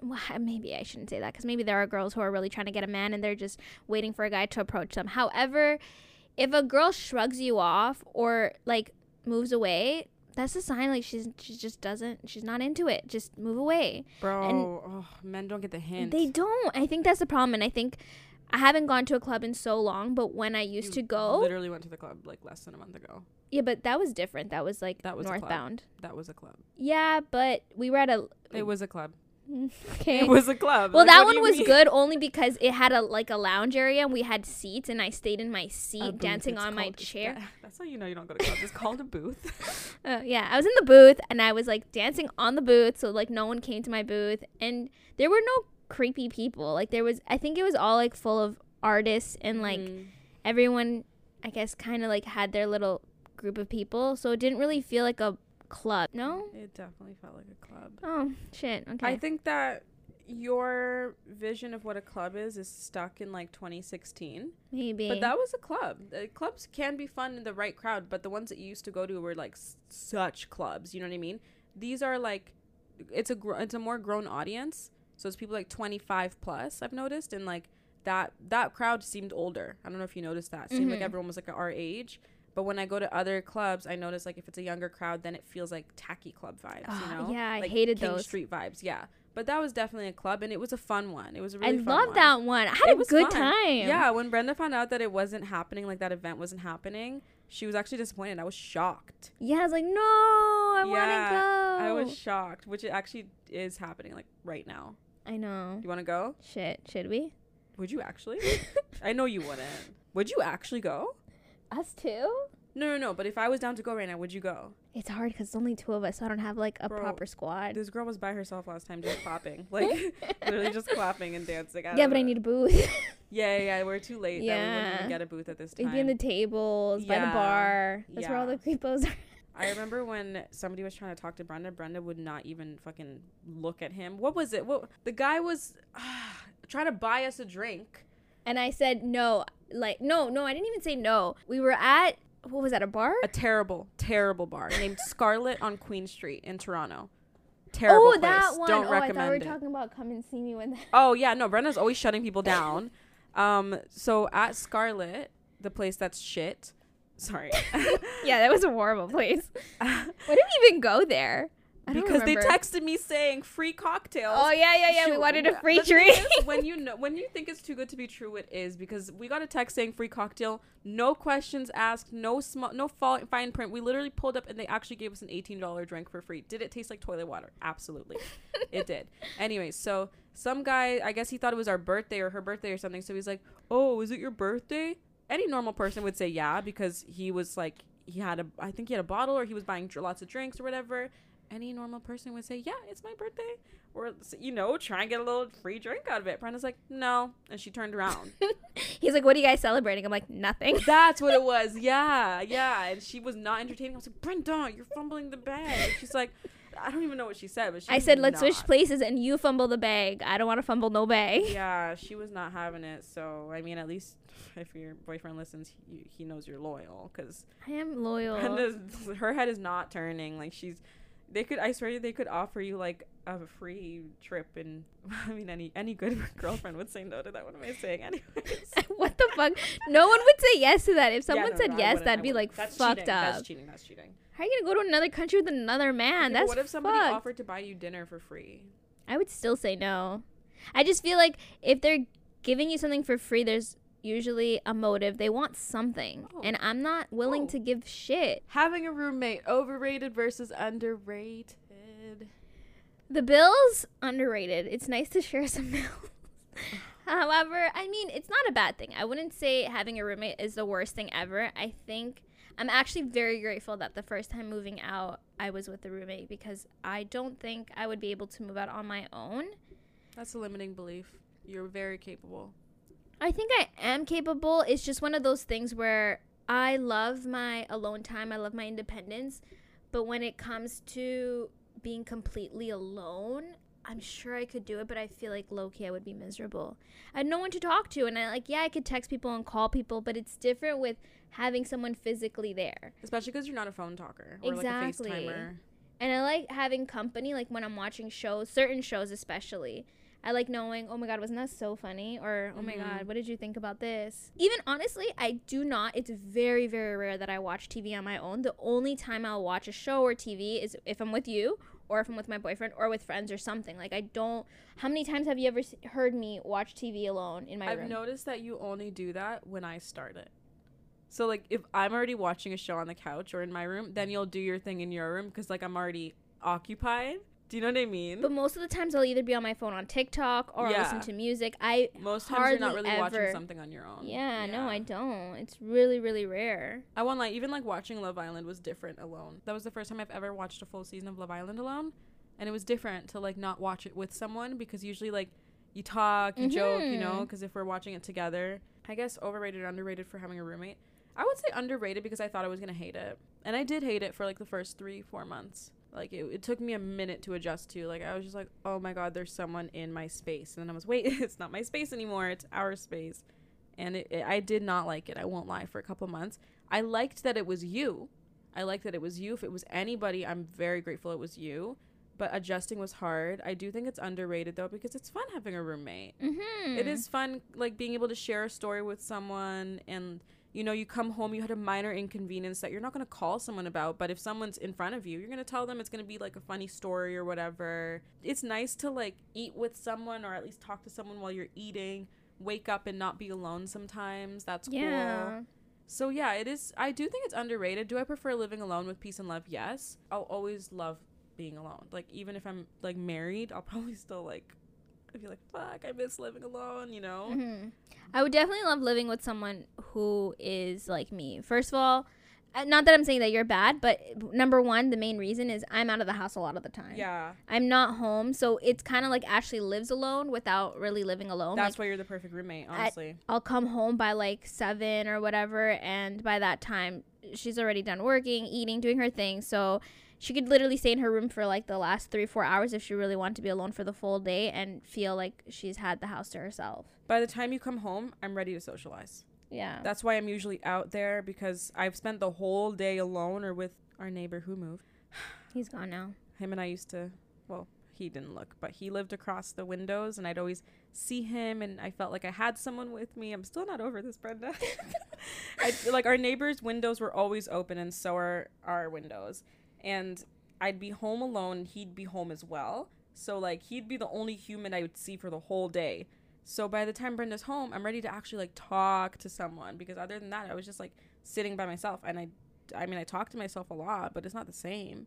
well, maybe I shouldn't say that, because maybe there are girls who are really trying to get a man and they're just waiting for a guy to approach them. However, if a girl shrugs you off or like moves away, that's a sign like she's she just doesn't she's not into it. Just move away, bro. And oh, men don't get the hint. They don't. I think that's the problem. And I think I haven't gone to a club in so long, but when I used you to go, literally went to the club like less than a month ago. Yeah, but that was different. That was like that was northbound. That was a club. Yeah, but we were at a. It was a club. Okay. It was a club. Well, like, that one was mean? Good only because it had a like a lounge area and we had seats and I stayed in my seat a dancing booth. On it's my called, chair. That, that's how you know you don't go to clubs. It's called a booth. Uh, yeah, I was in the booth and I was like dancing on the booth, so like no one came to my booth and there were no creepy people. Like there was, I think it was all like full of artists and like mm. everyone, I guess, kind of like had their little group of people, so it didn't really feel like a club. No, it definitely felt like a club. Oh shit. Okay. I think that your vision of what a club is is stuck in like twenty sixteen maybe, but that was a club. Uh, clubs can be fun in the right crowd, but the ones that you used to go to were like s- such clubs, you know what I mean? These are like it's a gr- it's a more grown audience, so it's people like twenty-five plus I've noticed, and like that that crowd seemed older. I don't know if you noticed that. It seemed mm-hmm. like everyone was like our age. But when I go to other clubs, I notice like if it's a younger crowd, then it feels like tacky club vibes, oh, you know? Yeah, like I hated King those. Street vibes, yeah. But that was definitely a club, and it was a fun one. It was a really I fun one. I love that one. I had it a good fun. time. Yeah, when Brenda found out that it wasn't happening, like that event wasn't happening, she was actually disappointed. I was shocked. Yeah, I was like, no, I yeah, want to go. I was shocked, which it actually is happening like right now. I know. You want to go? Shit, should we? Would you actually? I know you wouldn't. Would you actually go? Us too? No, no, no. But if I was down to go right now, would you go? It's hard because it's only two of us, so I don't have like a Bro, proper squad. This girl was by herself last time just clapping. Like, literally just clapping and dancing. I yeah, but know. I need a booth. yeah, yeah, yeah. We're too late. Yeah. That we wouldn't even get a booth at this time. We'd be in the tables, yeah. by the bar. That's yeah. where all the creepos are. I remember when somebody was trying to talk to Brenda, Brenda would not even fucking look at him. What was it? What the guy was uh, trying to buy us a drink. And I said, no, like, no, no, I didn't even say no. We were at, what was that, a bar? A terrible, terrible bar named Scarlet on Queen Street in Toronto. Terrible place. Oh, that one. Don't recommend it. Oh, I thought we were talking about come and see me when that. Oh, yeah, no, Brenda's always shutting people down. Um, so at Scarlet, the place that's shit. Sorry. yeah, that was a horrible place. Why did we even go there? Because they texted me saying free cocktails. Oh yeah, yeah, yeah. Shoot. We wanted a free drink. Is, when you know, when you think it's too good to be true, it is, because we got a text saying free cocktail, no questions asked, no small, no fine print. We literally pulled up and they actually gave us an eighteen dollar drink for free. Did it taste like toilet water? Absolutely, it did. Anyways, so some guy, I guess he thought it was our birthday or her birthday or something. So he's like, "Oh, is it your birthday?" Any normal person would say yeah, because he was like, he had a, I think he had a bottle or he was buying lots of drinks or whatever. Any normal person would say, yeah, it's my birthday. Or, you know, try and get a little free drink out of it. Brenda's like, no. And she turned around. He's like, what are you guys celebrating? I'm like, nothing. That's what it was. Yeah, yeah. And she was not entertaining. I was like, Brenda, you're fumbling the bag. And she's like, I don't even know what she said. But she I said, let's not. switch places and you fumble the bag. I don't want to fumble no bag. Yeah, she was not having it. So, I mean, at least if your boyfriend listens, he, he knows you're loyal. Because I am loyal. Brenda's, her head is not turning. Like, she's... They could, I swear you, they could offer you like a free trip, and I mean, any any good girlfriend would say no to that. What am I saying, anyways? What the fuck? No one would say yes to that. If someone yeah, no, said no, yes, that'd be like that's fucked cheating. up. That's cheating. That's cheating. How are you gonna go to another country with another man? Okay, that's what if somebody fucked. offered to buy you dinner for free? I would still say no. I just feel like if they're giving you something for free, there's usually a motive. They want something, oh. and I'm not willing oh. to give shit. Having a roommate, overrated versus underrated. The bills, underrated. It's nice to share some bills. However, I mean, it's not a bad thing. I wouldn't say having a roommate is the worst thing ever. I think I'm actually very grateful that the first time moving out, I was with a roommate, because I don't think I would be able to move out on my own. That's a limiting belief. You're very capable. I think I am capable. It's just one of those things where I love my alone time. I love my independence. But when it comes to being completely alone, I'm sure I could do it. But I feel like low-key I would be miserable. I had no one to talk to. And I like, yeah, I could text people and call people. But it's different with having someone physically there. Especially because you're not a phone talker or exactly. like a FaceTimer. And I like having company, like when I'm watching shows, certain shows especially. I like knowing, oh my God, wasn't that so funny? Or, oh my mm-hmm. God, what did you think about this? Even honestly, I do not. It's very, very rare that I watch T V on my own. The only time I'll watch a show or T V is if I'm with you or if I'm with my boyfriend or with friends or something. Like, I don't. How many times have you ever heard me watch T V alone in my I've room? I've noticed that you only do that when I start it. So, like, if I'm already watching a show on the couch or in my room, then you'll do your thing in your room because, like, I'm already occupied. Do you know what I mean? But most of the times I'll either be on my phone on TikTok or yeah. listen to music. I most times you're not really ever... watching something on your own. Yeah, yeah, no, I don't. It's really, really rare. I won't lie. Even like watching Love Island was different alone. That was the first time I've ever watched a full season of Love Island alone, and it was different to like not watch it with someone, because usually like you talk, you mm-hmm. joke, you know. Because if we're watching it together, I guess overrated or underrated for having a roommate. I would say underrated because I thought I was gonna hate it, and I did hate it for like the first three, four months. Like, it, it took me a minute to adjust to. Like, I was just like, oh, my God, there's someone in my space. And then I was, wait, it's not my space anymore. It's our space. And it, it, I did not like it. I won't lie. For a couple months, I liked that it was you. I liked that it was you. If it was anybody, I'm very grateful it was you. but adjusting was hard. I do think it's underrated, though, because it's fun having a roommate. Mm-hmm. It is fun, like, being able to share a story with someone, and, you know, you come home, you had a minor inconvenience that you're not going to call someone about, but if someone's in front of you, you're going to tell them. It's going to be, like, a funny story or whatever. It's nice to, like, eat with someone or at least talk to someone while you're eating, wake up and not be alone sometimes. That's yeah. cool. So, yeah, it is. I do think it's underrated. Do I prefer living alone with peace and love? Yes. I'll always love being alone. Like, even if I'm, like, married, I'll probably still, like, I feel like, fuck, I miss living alone, you know? Mm-hmm. I would definitely love living with someone who is like me. First of all, not that I'm saying that you're bad, but number one, the main reason is I'm out of the house a lot of the time. Yeah. I'm not home, so it's kind of like Ashley lives alone without really living alone. That's like, why you're the perfect roommate, honestly. I, I'll come home by like seven or whatever, and by that time, she's already done working, eating, doing her thing, so she could literally stay in her room for, like, the last three, four hours if she really wanted to be alone for the full day and feel like she's had the house to herself. By the time you come home, I'm ready to socialize. Yeah. That's why I'm usually out there, because I've spent the whole day alone or with our neighbor who moved. He's gone now. Him and I used to, well, he didn't look, but he lived across the windows, and I'd always see him, and I felt like I had someone with me. I'm still not over this, Brenda. I, like, our neighbor's windows were always open, and so are our windows. And I'd be home alone. He'd be home as well. So, like, he'd be the only human I would see for the whole day. So by the time Brenda's home, I'm ready to actually, like, talk to someone. Because other than that, I was just, like, sitting by myself. And, I I mean, I talk to myself a lot, but it's not the same.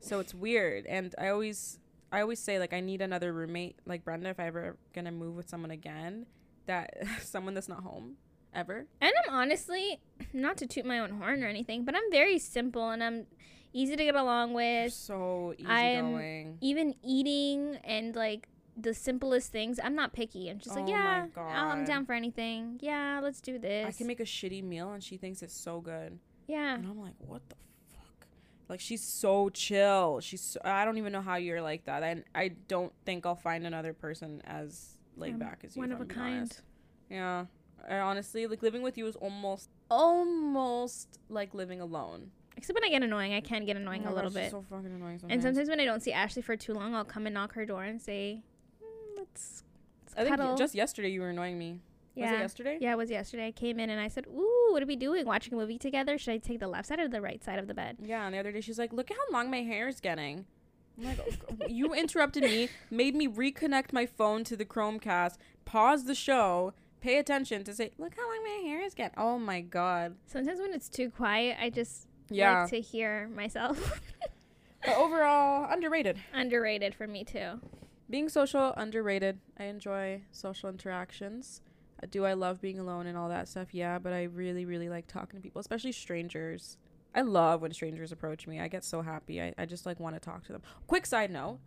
So it's weird. And I always I always say, like, I need another roommate. Like, Brenda, if I ever going to move with someone again, that someone that's not home. Ever. And I'm honestly, not to toot my own horn or anything, but I'm very simple, and I'm easy to get along with. You're so easygoing. Even eating and like the simplest things, I'm not picky. I'm just oh like, yeah, I'm down for anything. Yeah, let's do this. I can make a shitty meal and she thinks it's so good. Yeah. And I'm like, what the fuck? Like, she's so chill. She's so, I don't even know how you're like that. And I, I don't think I'll find another person as laid back um, as you. One of a kind. Honest. Yeah. I honestly, like, living with you is almost almost like living alone, except when I get annoying. I can get annoying oh a little gosh, bit so fucking annoying sometimes. And sometimes when I don't see Ashley for too long, I'll come and knock her door and say, mm, let's, let's I cuddle. Think just yesterday you were annoying me. Yeah. Was it yesterday? Yeah, it was yesterday. I came in and I said, ooh, what are we doing? Watching a movie together? Should I take the left side or the right side of the bed? Yeah. And the other day she's like, look at how long my hair is getting. I'm like, oh, you interrupted me, made me reconnect my phone to the Chromecast, pause the show, pay attention to say, look how long my hair is getting. Oh my god. Sometimes when it's too quiet, I just yeah. like to hear myself. But overall, underrated. Underrated for me too. Being social, underrated. I enjoy social interactions. Uh, do I love being alone and all that stuff? Yeah, but I really, really like talking to people, especially strangers. I love when strangers approach me. I get so happy. I, I just like want to talk to them. Quick side note.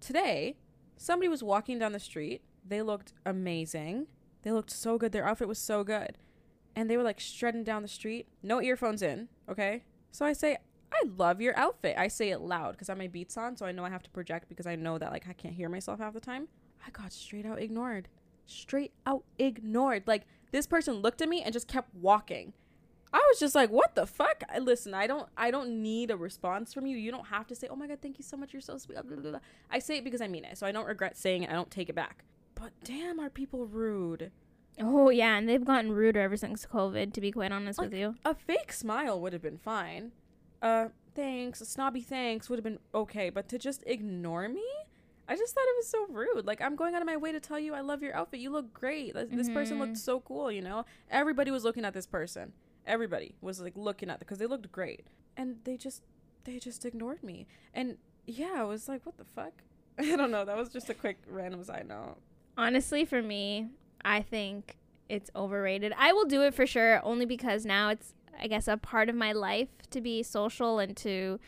Today, somebody was walking down the street. They looked amazing. They looked so good. Their outfit was so good. And they were like shredding down the street. No earphones in. Okay. So I say, I love your outfit. I say it loud because I have my beats on. So I know I have to project because I know that like I can't hear myself half the time. I got straight out ignored. Straight out ignored. Like this person looked at me and just kept walking. I was just like, what the fuck? I, listen, I don't I don't need a response from you. You don't have to say, oh my God, thank you so much. You're so sweet. Blah, blah, blah. I say it because I mean it. So I don't regret saying it. I don't take it back. But damn, are people rude? Oh, yeah. And they've gotten ruder ever since COVID, to be quite honest like, with you. A fake smile would have been fine. Uh, thanks. A snobby thanks would have been okay. But to just ignore me? I just thought it was so rude. Like, I'm going out of my way to tell you I love your outfit. You look great. This mm-hmm. person looked so cool, you know? Everybody was looking at this person. Everybody was, like, looking at them because they looked great. And they just, they just ignored me. And, yeah, I was like, what the fuck? I don't know. That was just a quick random side note. Honestly, for me, I think it's overrated. I will do it for sure, only because now it's, I guess, a part of my life to be social and to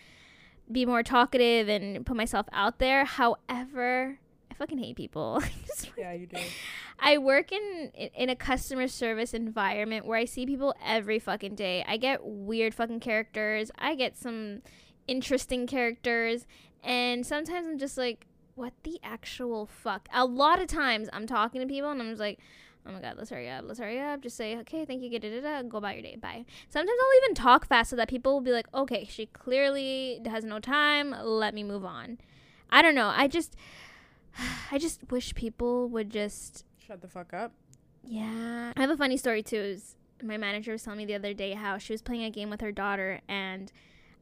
be more talkative and put myself out there. However, I fucking hate people. Yeah, you do. I work in in a customer service environment where I see people every fucking day. I get weird fucking characters. I get some interesting characters. And sometimes I'm just like, what the actual fuck? A lot of times I'm talking to people and I'm just like, oh my god, let's hurry up, let's hurry up. Just say, okay, thank you, da-da-da, go about your day, bye. Sometimes I'll even talk fast so that people will be like, okay, she clearly has no time, let me move on. I don't know. I just, I just wish people would just shut the fuck up. Yeah. I have a funny story too. Is my manager was telling me the other day how she was playing a game with her daughter, and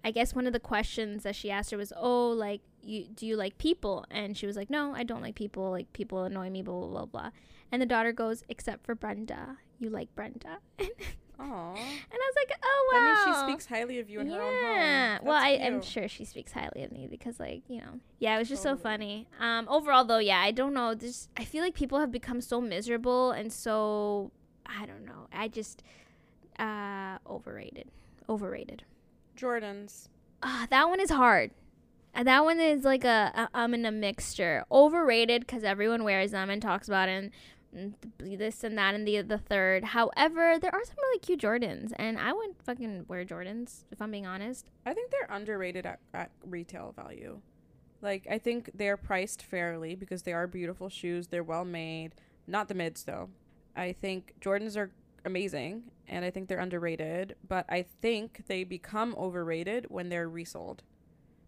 I guess one of the questions that she asked her was, "Oh, like, you do you like people?" And she was like, "No, I don't like people. Like, people annoy me, blah blah blah blah." And the daughter goes, "Except for Brenda, you like Brenda." Aww. And I was like, oh, wow. That means she speaks highly of you in yeah. her own home. Yeah. Well, I, I'm sure she speaks highly of me because, like, you know. Yeah, it was just totally. so funny. Um, overall, though, yeah, I don't know. Just, I feel like people have become so miserable and so, I don't know. I just, uh, overrated. Overrated. Jordans. Uh, that one is hard. That one is like a, a I'm in a mixture. Overrated because everyone wears them and talks about it. And, this and that and the the third. However, there are some really cute Jordans, and I wouldn't fucking wear Jordans if I'm being honest. I think they're underrated at, at retail value. Like, I think they're priced fairly because they are beautiful shoes. They're well made. Not the mids though. I think Jordans are amazing, and I think they're underrated. But I think they become overrated when they're resold.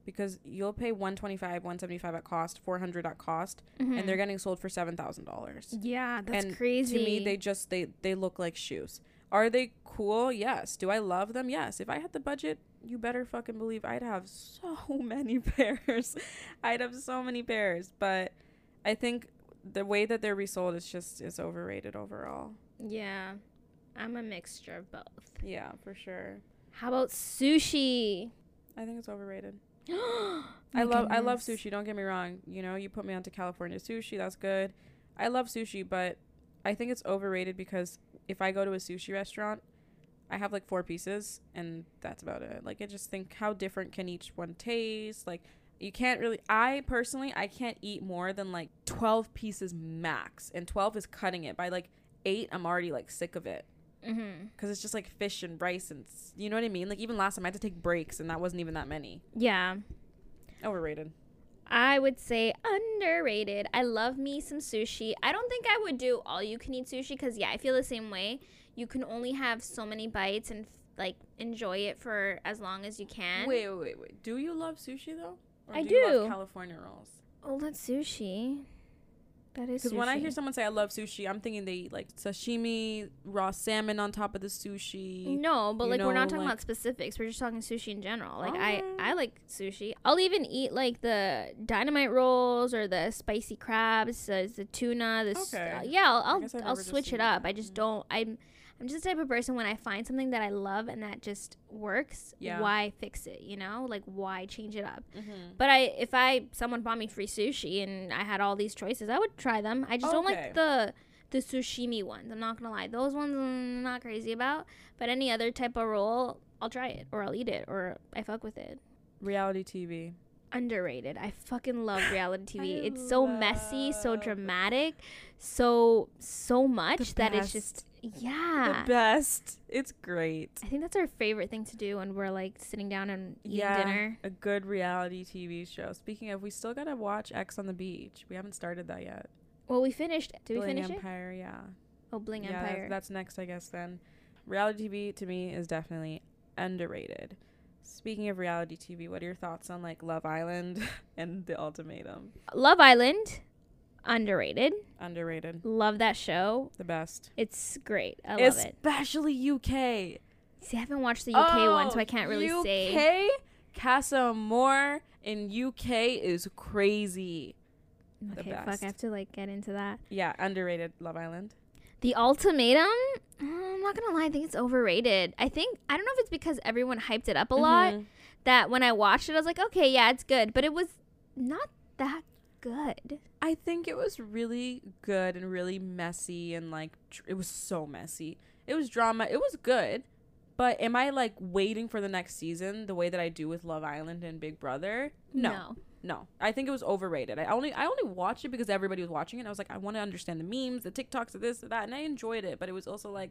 Because you'll pay one twenty-five, one seventy-five at cost, four hundred at cost, mm-hmm. and they're getting sold for seven thousand dollars. Yeah, that's and crazy. To me, they just they they look like shoes. Are they cool? Yes. Do I love them? Yes. If I had the budget, you better fucking believe I'd have so many pairs. I'd have so many pairs. But I think the way that they're resold is just is overrated overall. Yeah, I'm a mixture of both. Yeah, for sure. How about sushi? I think it's overrated. I love goodness. I love sushi, don't get me wrong. You know, you put me onto California sushi, that's good. I love sushi, but I think it's overrated because if I go to a sushi restaurant, I have like four pieces and that's about it. Like, I just think, how different can each one taste? Like, you can't really, I personally, I can't eat more than like twelve pieces max, and twelve is cutting it. By like eight, I'm already like sick of it. Mm-hmm. Because it's just like fish and rice and you know what I mean. Like, even last time I had to take breaks and that wasn't even that many. Yeah, overrated. I would say underrated. I love me some sushi. I don't think I would do all you can eat sushi because yeah, I feel the same way. You can only have so many bites and like enjoy it for as long as you can. Wait, wait, wait. wait. Do you love sushi though? Or I do. do. You love California rolls. Oh, that's sushi. Because when I hear someone say I love sushi, I'm thinking they eat like sashimi, raw salmon on top of the sushi. No, but like know, we're not talking like, about specifics. We're just talking sushi in general. Like okay. I, I like sushi. I'll even eat like the dynamite rolls or the spicy crabs, the, the tuna. The okay. s- yeah, I'll I'll, I'll switch it up. That. I just don't. I'm I'm just the type of person when I find something that I love and that just works. Yeah. Why fix it? You know, like why change it up? Mm-hmm. But I, if I someone bought me free sushi and I had all these choices, I would try them. I just okay. don't like the the sashimi ones. I'm not gonna lie, those ones I'm not crazy about. But any other type of roll, I'll try it or I'll eat it or I fuck with it. Reality T V. Underrated. I fucking love reality T V. It's so messy, so dramatic, so so much that it's just yeah the best. It's great. I think that's our favorite thing to do when we're like sitting down and eating yeah, dinner. A good reality T V show. Speaking of, we still gotta watch X on the Beach. We haven't started that yet. Well, we finished. Did Bling we finish Empire, it? Yeah. Oh, Bling yeah, Empire. That's, that's next, I guess. Then reality T V to me is definitely underrated. Speaking of reality T V, what are your thoughts on like Love Island and The Ultimatum? Love Island, underrated. Underrated. Love that show. The best. It's great. I love it. Especially U K. See, I haven't watched the U K oh, one, so I can't really U K, say. U K, Casa Amor in U K is crazy. The okay, best. Fuck, I have to like get into that. Yeah, underrated Love Island. The Ultimatum, I'm not going to lie, I think it's overrated. I think, I don't know if it's because everyone hyped it up a mm-hmm. lot, that when I watched it, I was like, okay, yeah, it's good. But it was not that good. I think it was really good and really messy and, like, tr- it was so messy. It was drama. It was good. But am I, like, waiting for the next season the way that I do with Love Island and Big Brother? No. No. No, I think it was overrated. I only I only watched it because everybody was watching it. And I was like, I want to understand the memes, the TikToks, of this, of that. And I enjoyed it. But it was also like,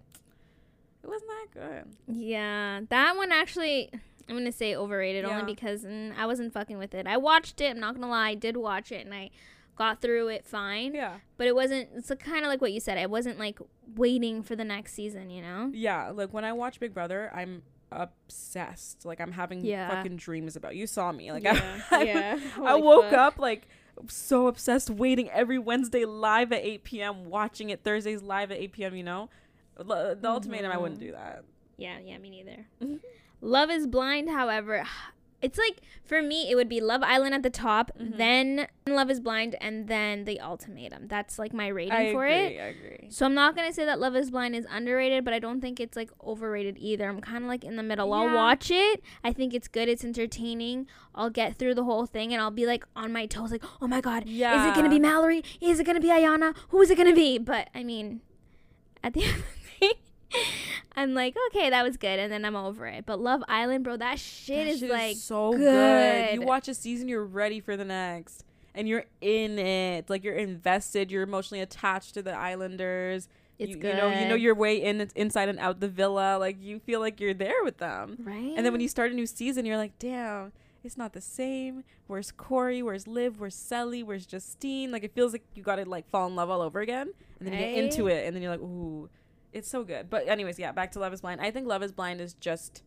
it wasn't that good. Yeah, that one actually, I'm going to say overrated yeah. only because mm, I wasn't fucking with it. I watched it. I'm not going to lie. I did watch it and I got through it fine. Yeah. But it wasn't, it's kind of like what you said. I wasn't like waiting for the next season, you know? Yeah, like when I watch Big Brother, I'm obsessed. Like, I'm having yeah. fucking dreams about you. Saw me. Like, yeah. I, yeah. I woke fuck. up, like, so obsessed, waiting every Wednesday live at eight p.m., watching it Thursdays live at eight p.m., you know? The mm-hmm. Ultimatum, I wouldn't do that. Yeah, yeah, me neither. Mm-hmm. Love is Blind, however... It's like, for me, it would be Love Island at the top, mm-hmm. then Love is Blind, and then The Ultimatum. That's, like, my rating I for agree, it. I agree. So I'm not going to say that Love is Blind is underrated, but I don't think it's, like, overrated either. I'm kind of, like, in the middle. Yeah. I'll watch it. I think it's good. It's entertaining. I'll get through the whole thing, and I'll be, like, on my toes, like, oh, my God. Yeah. Is it going to be Mallory? Is it going to be Ayana? Who is it going to be? But, I mean, at the end of the day, I'm like, okay, that was good, and then I'm over it. But Love Island, bro, that shit, that is, shit like, is so good. good. You watch a season, you're ready for the next, and you're in it. Like, you're invested. You're emotionally attached to the Islanders. It's you, good. You know, you know your way in, it's inside and out the villa. Like, you feel like you're there with them, right? And then when you start a new season, you're like, damn, it's not the same. Where's Corey? Where's Liv? Where's Selly? Where's Justine? Like, it feels like you gotta like fall in love all over again, and then right? you get into it, and then you're like, ooh. It's so good. But anyways, yeah, back to Love is Blind. I think Love is Blind is just,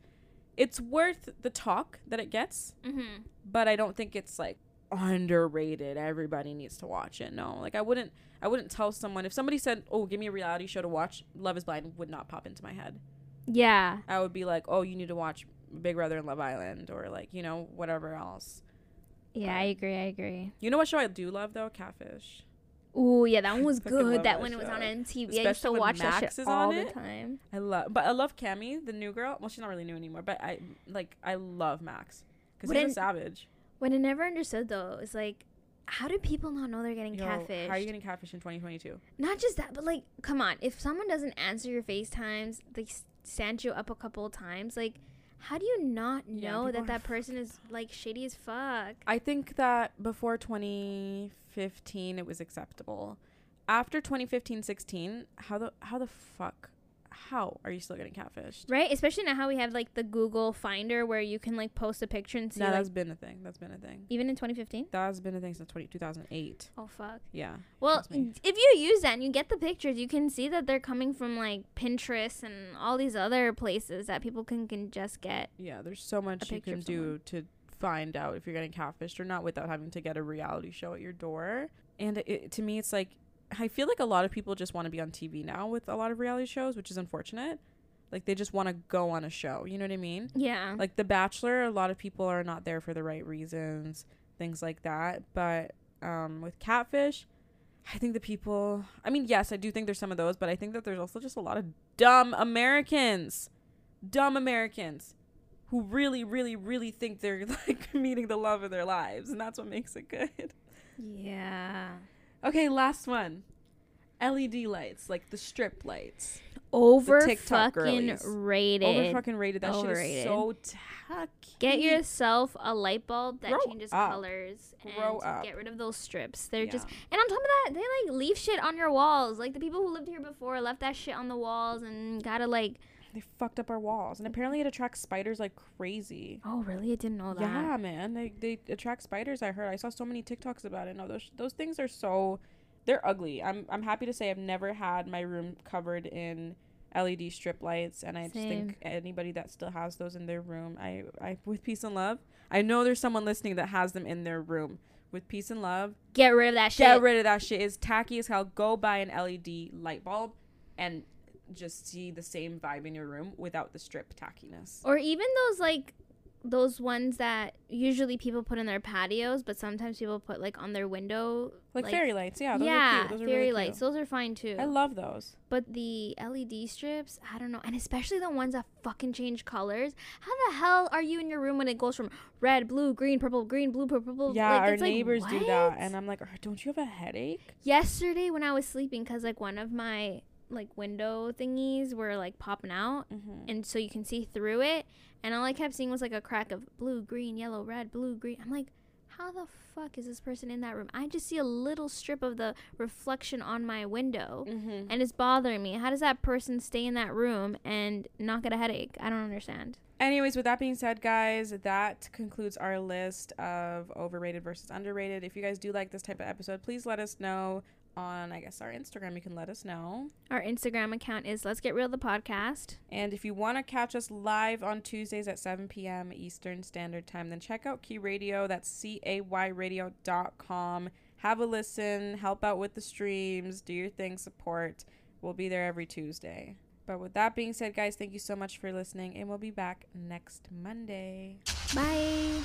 it's worth the talk that it gets, mm-hmm. but I don't think it's like underrated. Everybody needs to watch it. No, like I wouldn't, I wouldn't tell someone, if somebody said, oh, give me a reality show to watch, Love is Blind would not pop into my head. Yeah. I would be like, oh, you need to watch Big Brother and Love Island, or like, you know, whatever else. Yeah, um, I agree. I agree. You know what show I do love though? Catfish. Oh yeah, that one was good. That when it was on M T V, especially I used to watch Max that shit all the time. I love, but I love Cammie, the new girl. Well, she's not really new anymore, but I like I love Max because he's a savage. What I never understood though is like, how do people not know they're getting Yo, catfished? How are you getting catfished in twenty twenty-two? Not just that, but like, come on, if someone doesn't answer your FaceTimes, they stand you up a couple of times, like. How do you not know yeah, that that person is, like, shady as fuck? I think that before twenty fifteen, it was acceptable. After twenty fifteen sixteen, how the how the fuck, how are you still getting catfished? Right? Especially now how we have, like, the Google Finder where you can, like, post a picture and see. No, like, that's been a thing. That's been a thing. Even in twenty fifteen? That's been a thing since two thousand eight. Oh, fuck. Yeah. Well, if you use that and you get the pictures, you can see that they're coming from, like, Pinterest and all these other places that people can, can just get. Yeah, there's so much you can do to find out if you're getting catfished or not without having to get a reality show at your door. And it, it, to me, it's like, I feel like a lot of people just want to be on T V now with a lot of reality shows, which is unfortunate. Like, they just want to go on a show. You know what I mean? Yeah. Like, The Bachelor, a lot of people are not there for the right reasons, things like that. But um, with Catfish, I think the people... I mean, yes, I do think there's some of those, but I think that there's also just a lot of dumb Americans. Dumb Americans who really, really, really think they're, like, meeting the love of their lives. And that's what makes it good. Yeah. Okay, last one. L E D lights, like the strip lights. Over fucking rated. Over fucking rated. That Overrated. Shit is so tacky. Get yourself a light bulb that Grow changes up. colors Grow and up. Get rid of those strips. They're yeah. just and on top of that, they like leave shit on your walls. Like the people who lived here before left that shit on the walls and gotta like. They fucked up our walls, and apparently it attracts spiders like crazy. Oh, really? I didn't know that. Yeah, man, they they attract spiders. I heard. I saw so many TikToks about it. No, those those things are so, they're ugly. I'm I'm happy to say I've never had my room covered in L E D strip lights, and I Same. just think anybody that still has those in their room, I I with peace and love. I know there's someone listening that has them in their room. With peace and love, get rid of that shit. Get rid of that shit. It's tacky as hell. Go buy an L E D light bulb, and. Just see the same vibe in your room without the strip tackiness. Or even those like those ones that usually people put in their patios, but sometimes people put like on their window, like, like fairy lights. Yeah, those yeah, are cute. Those fairy are really lights. Cute. Those are fine too. I love those. But the L E D strips, I don't know, and especially the ones that fucking change colors. How the hell are you in your room when it goes from red, blue, green, purple, green, blue, purple, blue? Yeah, like, our it's neighbors like, do that, and I'm like, oh, don't you have a headache? Yesterday when I was sleeping, because like one of my like window thingies were like popping out, mm-hmm. and so you can see through it, and all I kept seeing was like a crack of blue, green, yellow, red, blue, green. I'm like, how the fuck is this person in that room? I just see a little strip of the reflection on my window, mm-hmm. and it's bothering me. How does that person stay in that room and not get a headache? I don't understand. Anyways, with that being said, guys, that concludes our list of overrated versus underrated. If you guys do like this type of episode, please let us know on, I guess, our Instagram. You can let us know. Our Instagram account is Let's Get Real, the podcast. And if you want to catch us live on Tuesdays at seven p.m. Eastern Standard Time, then check out Key Radio. That's C A Y radio dot com. Have a listen. Help out with the streams. Do your thing. Support. We'll be there every Tuesday. But with that being said, guys, thank you so much for listening, and we'll be back next Monday. Bye.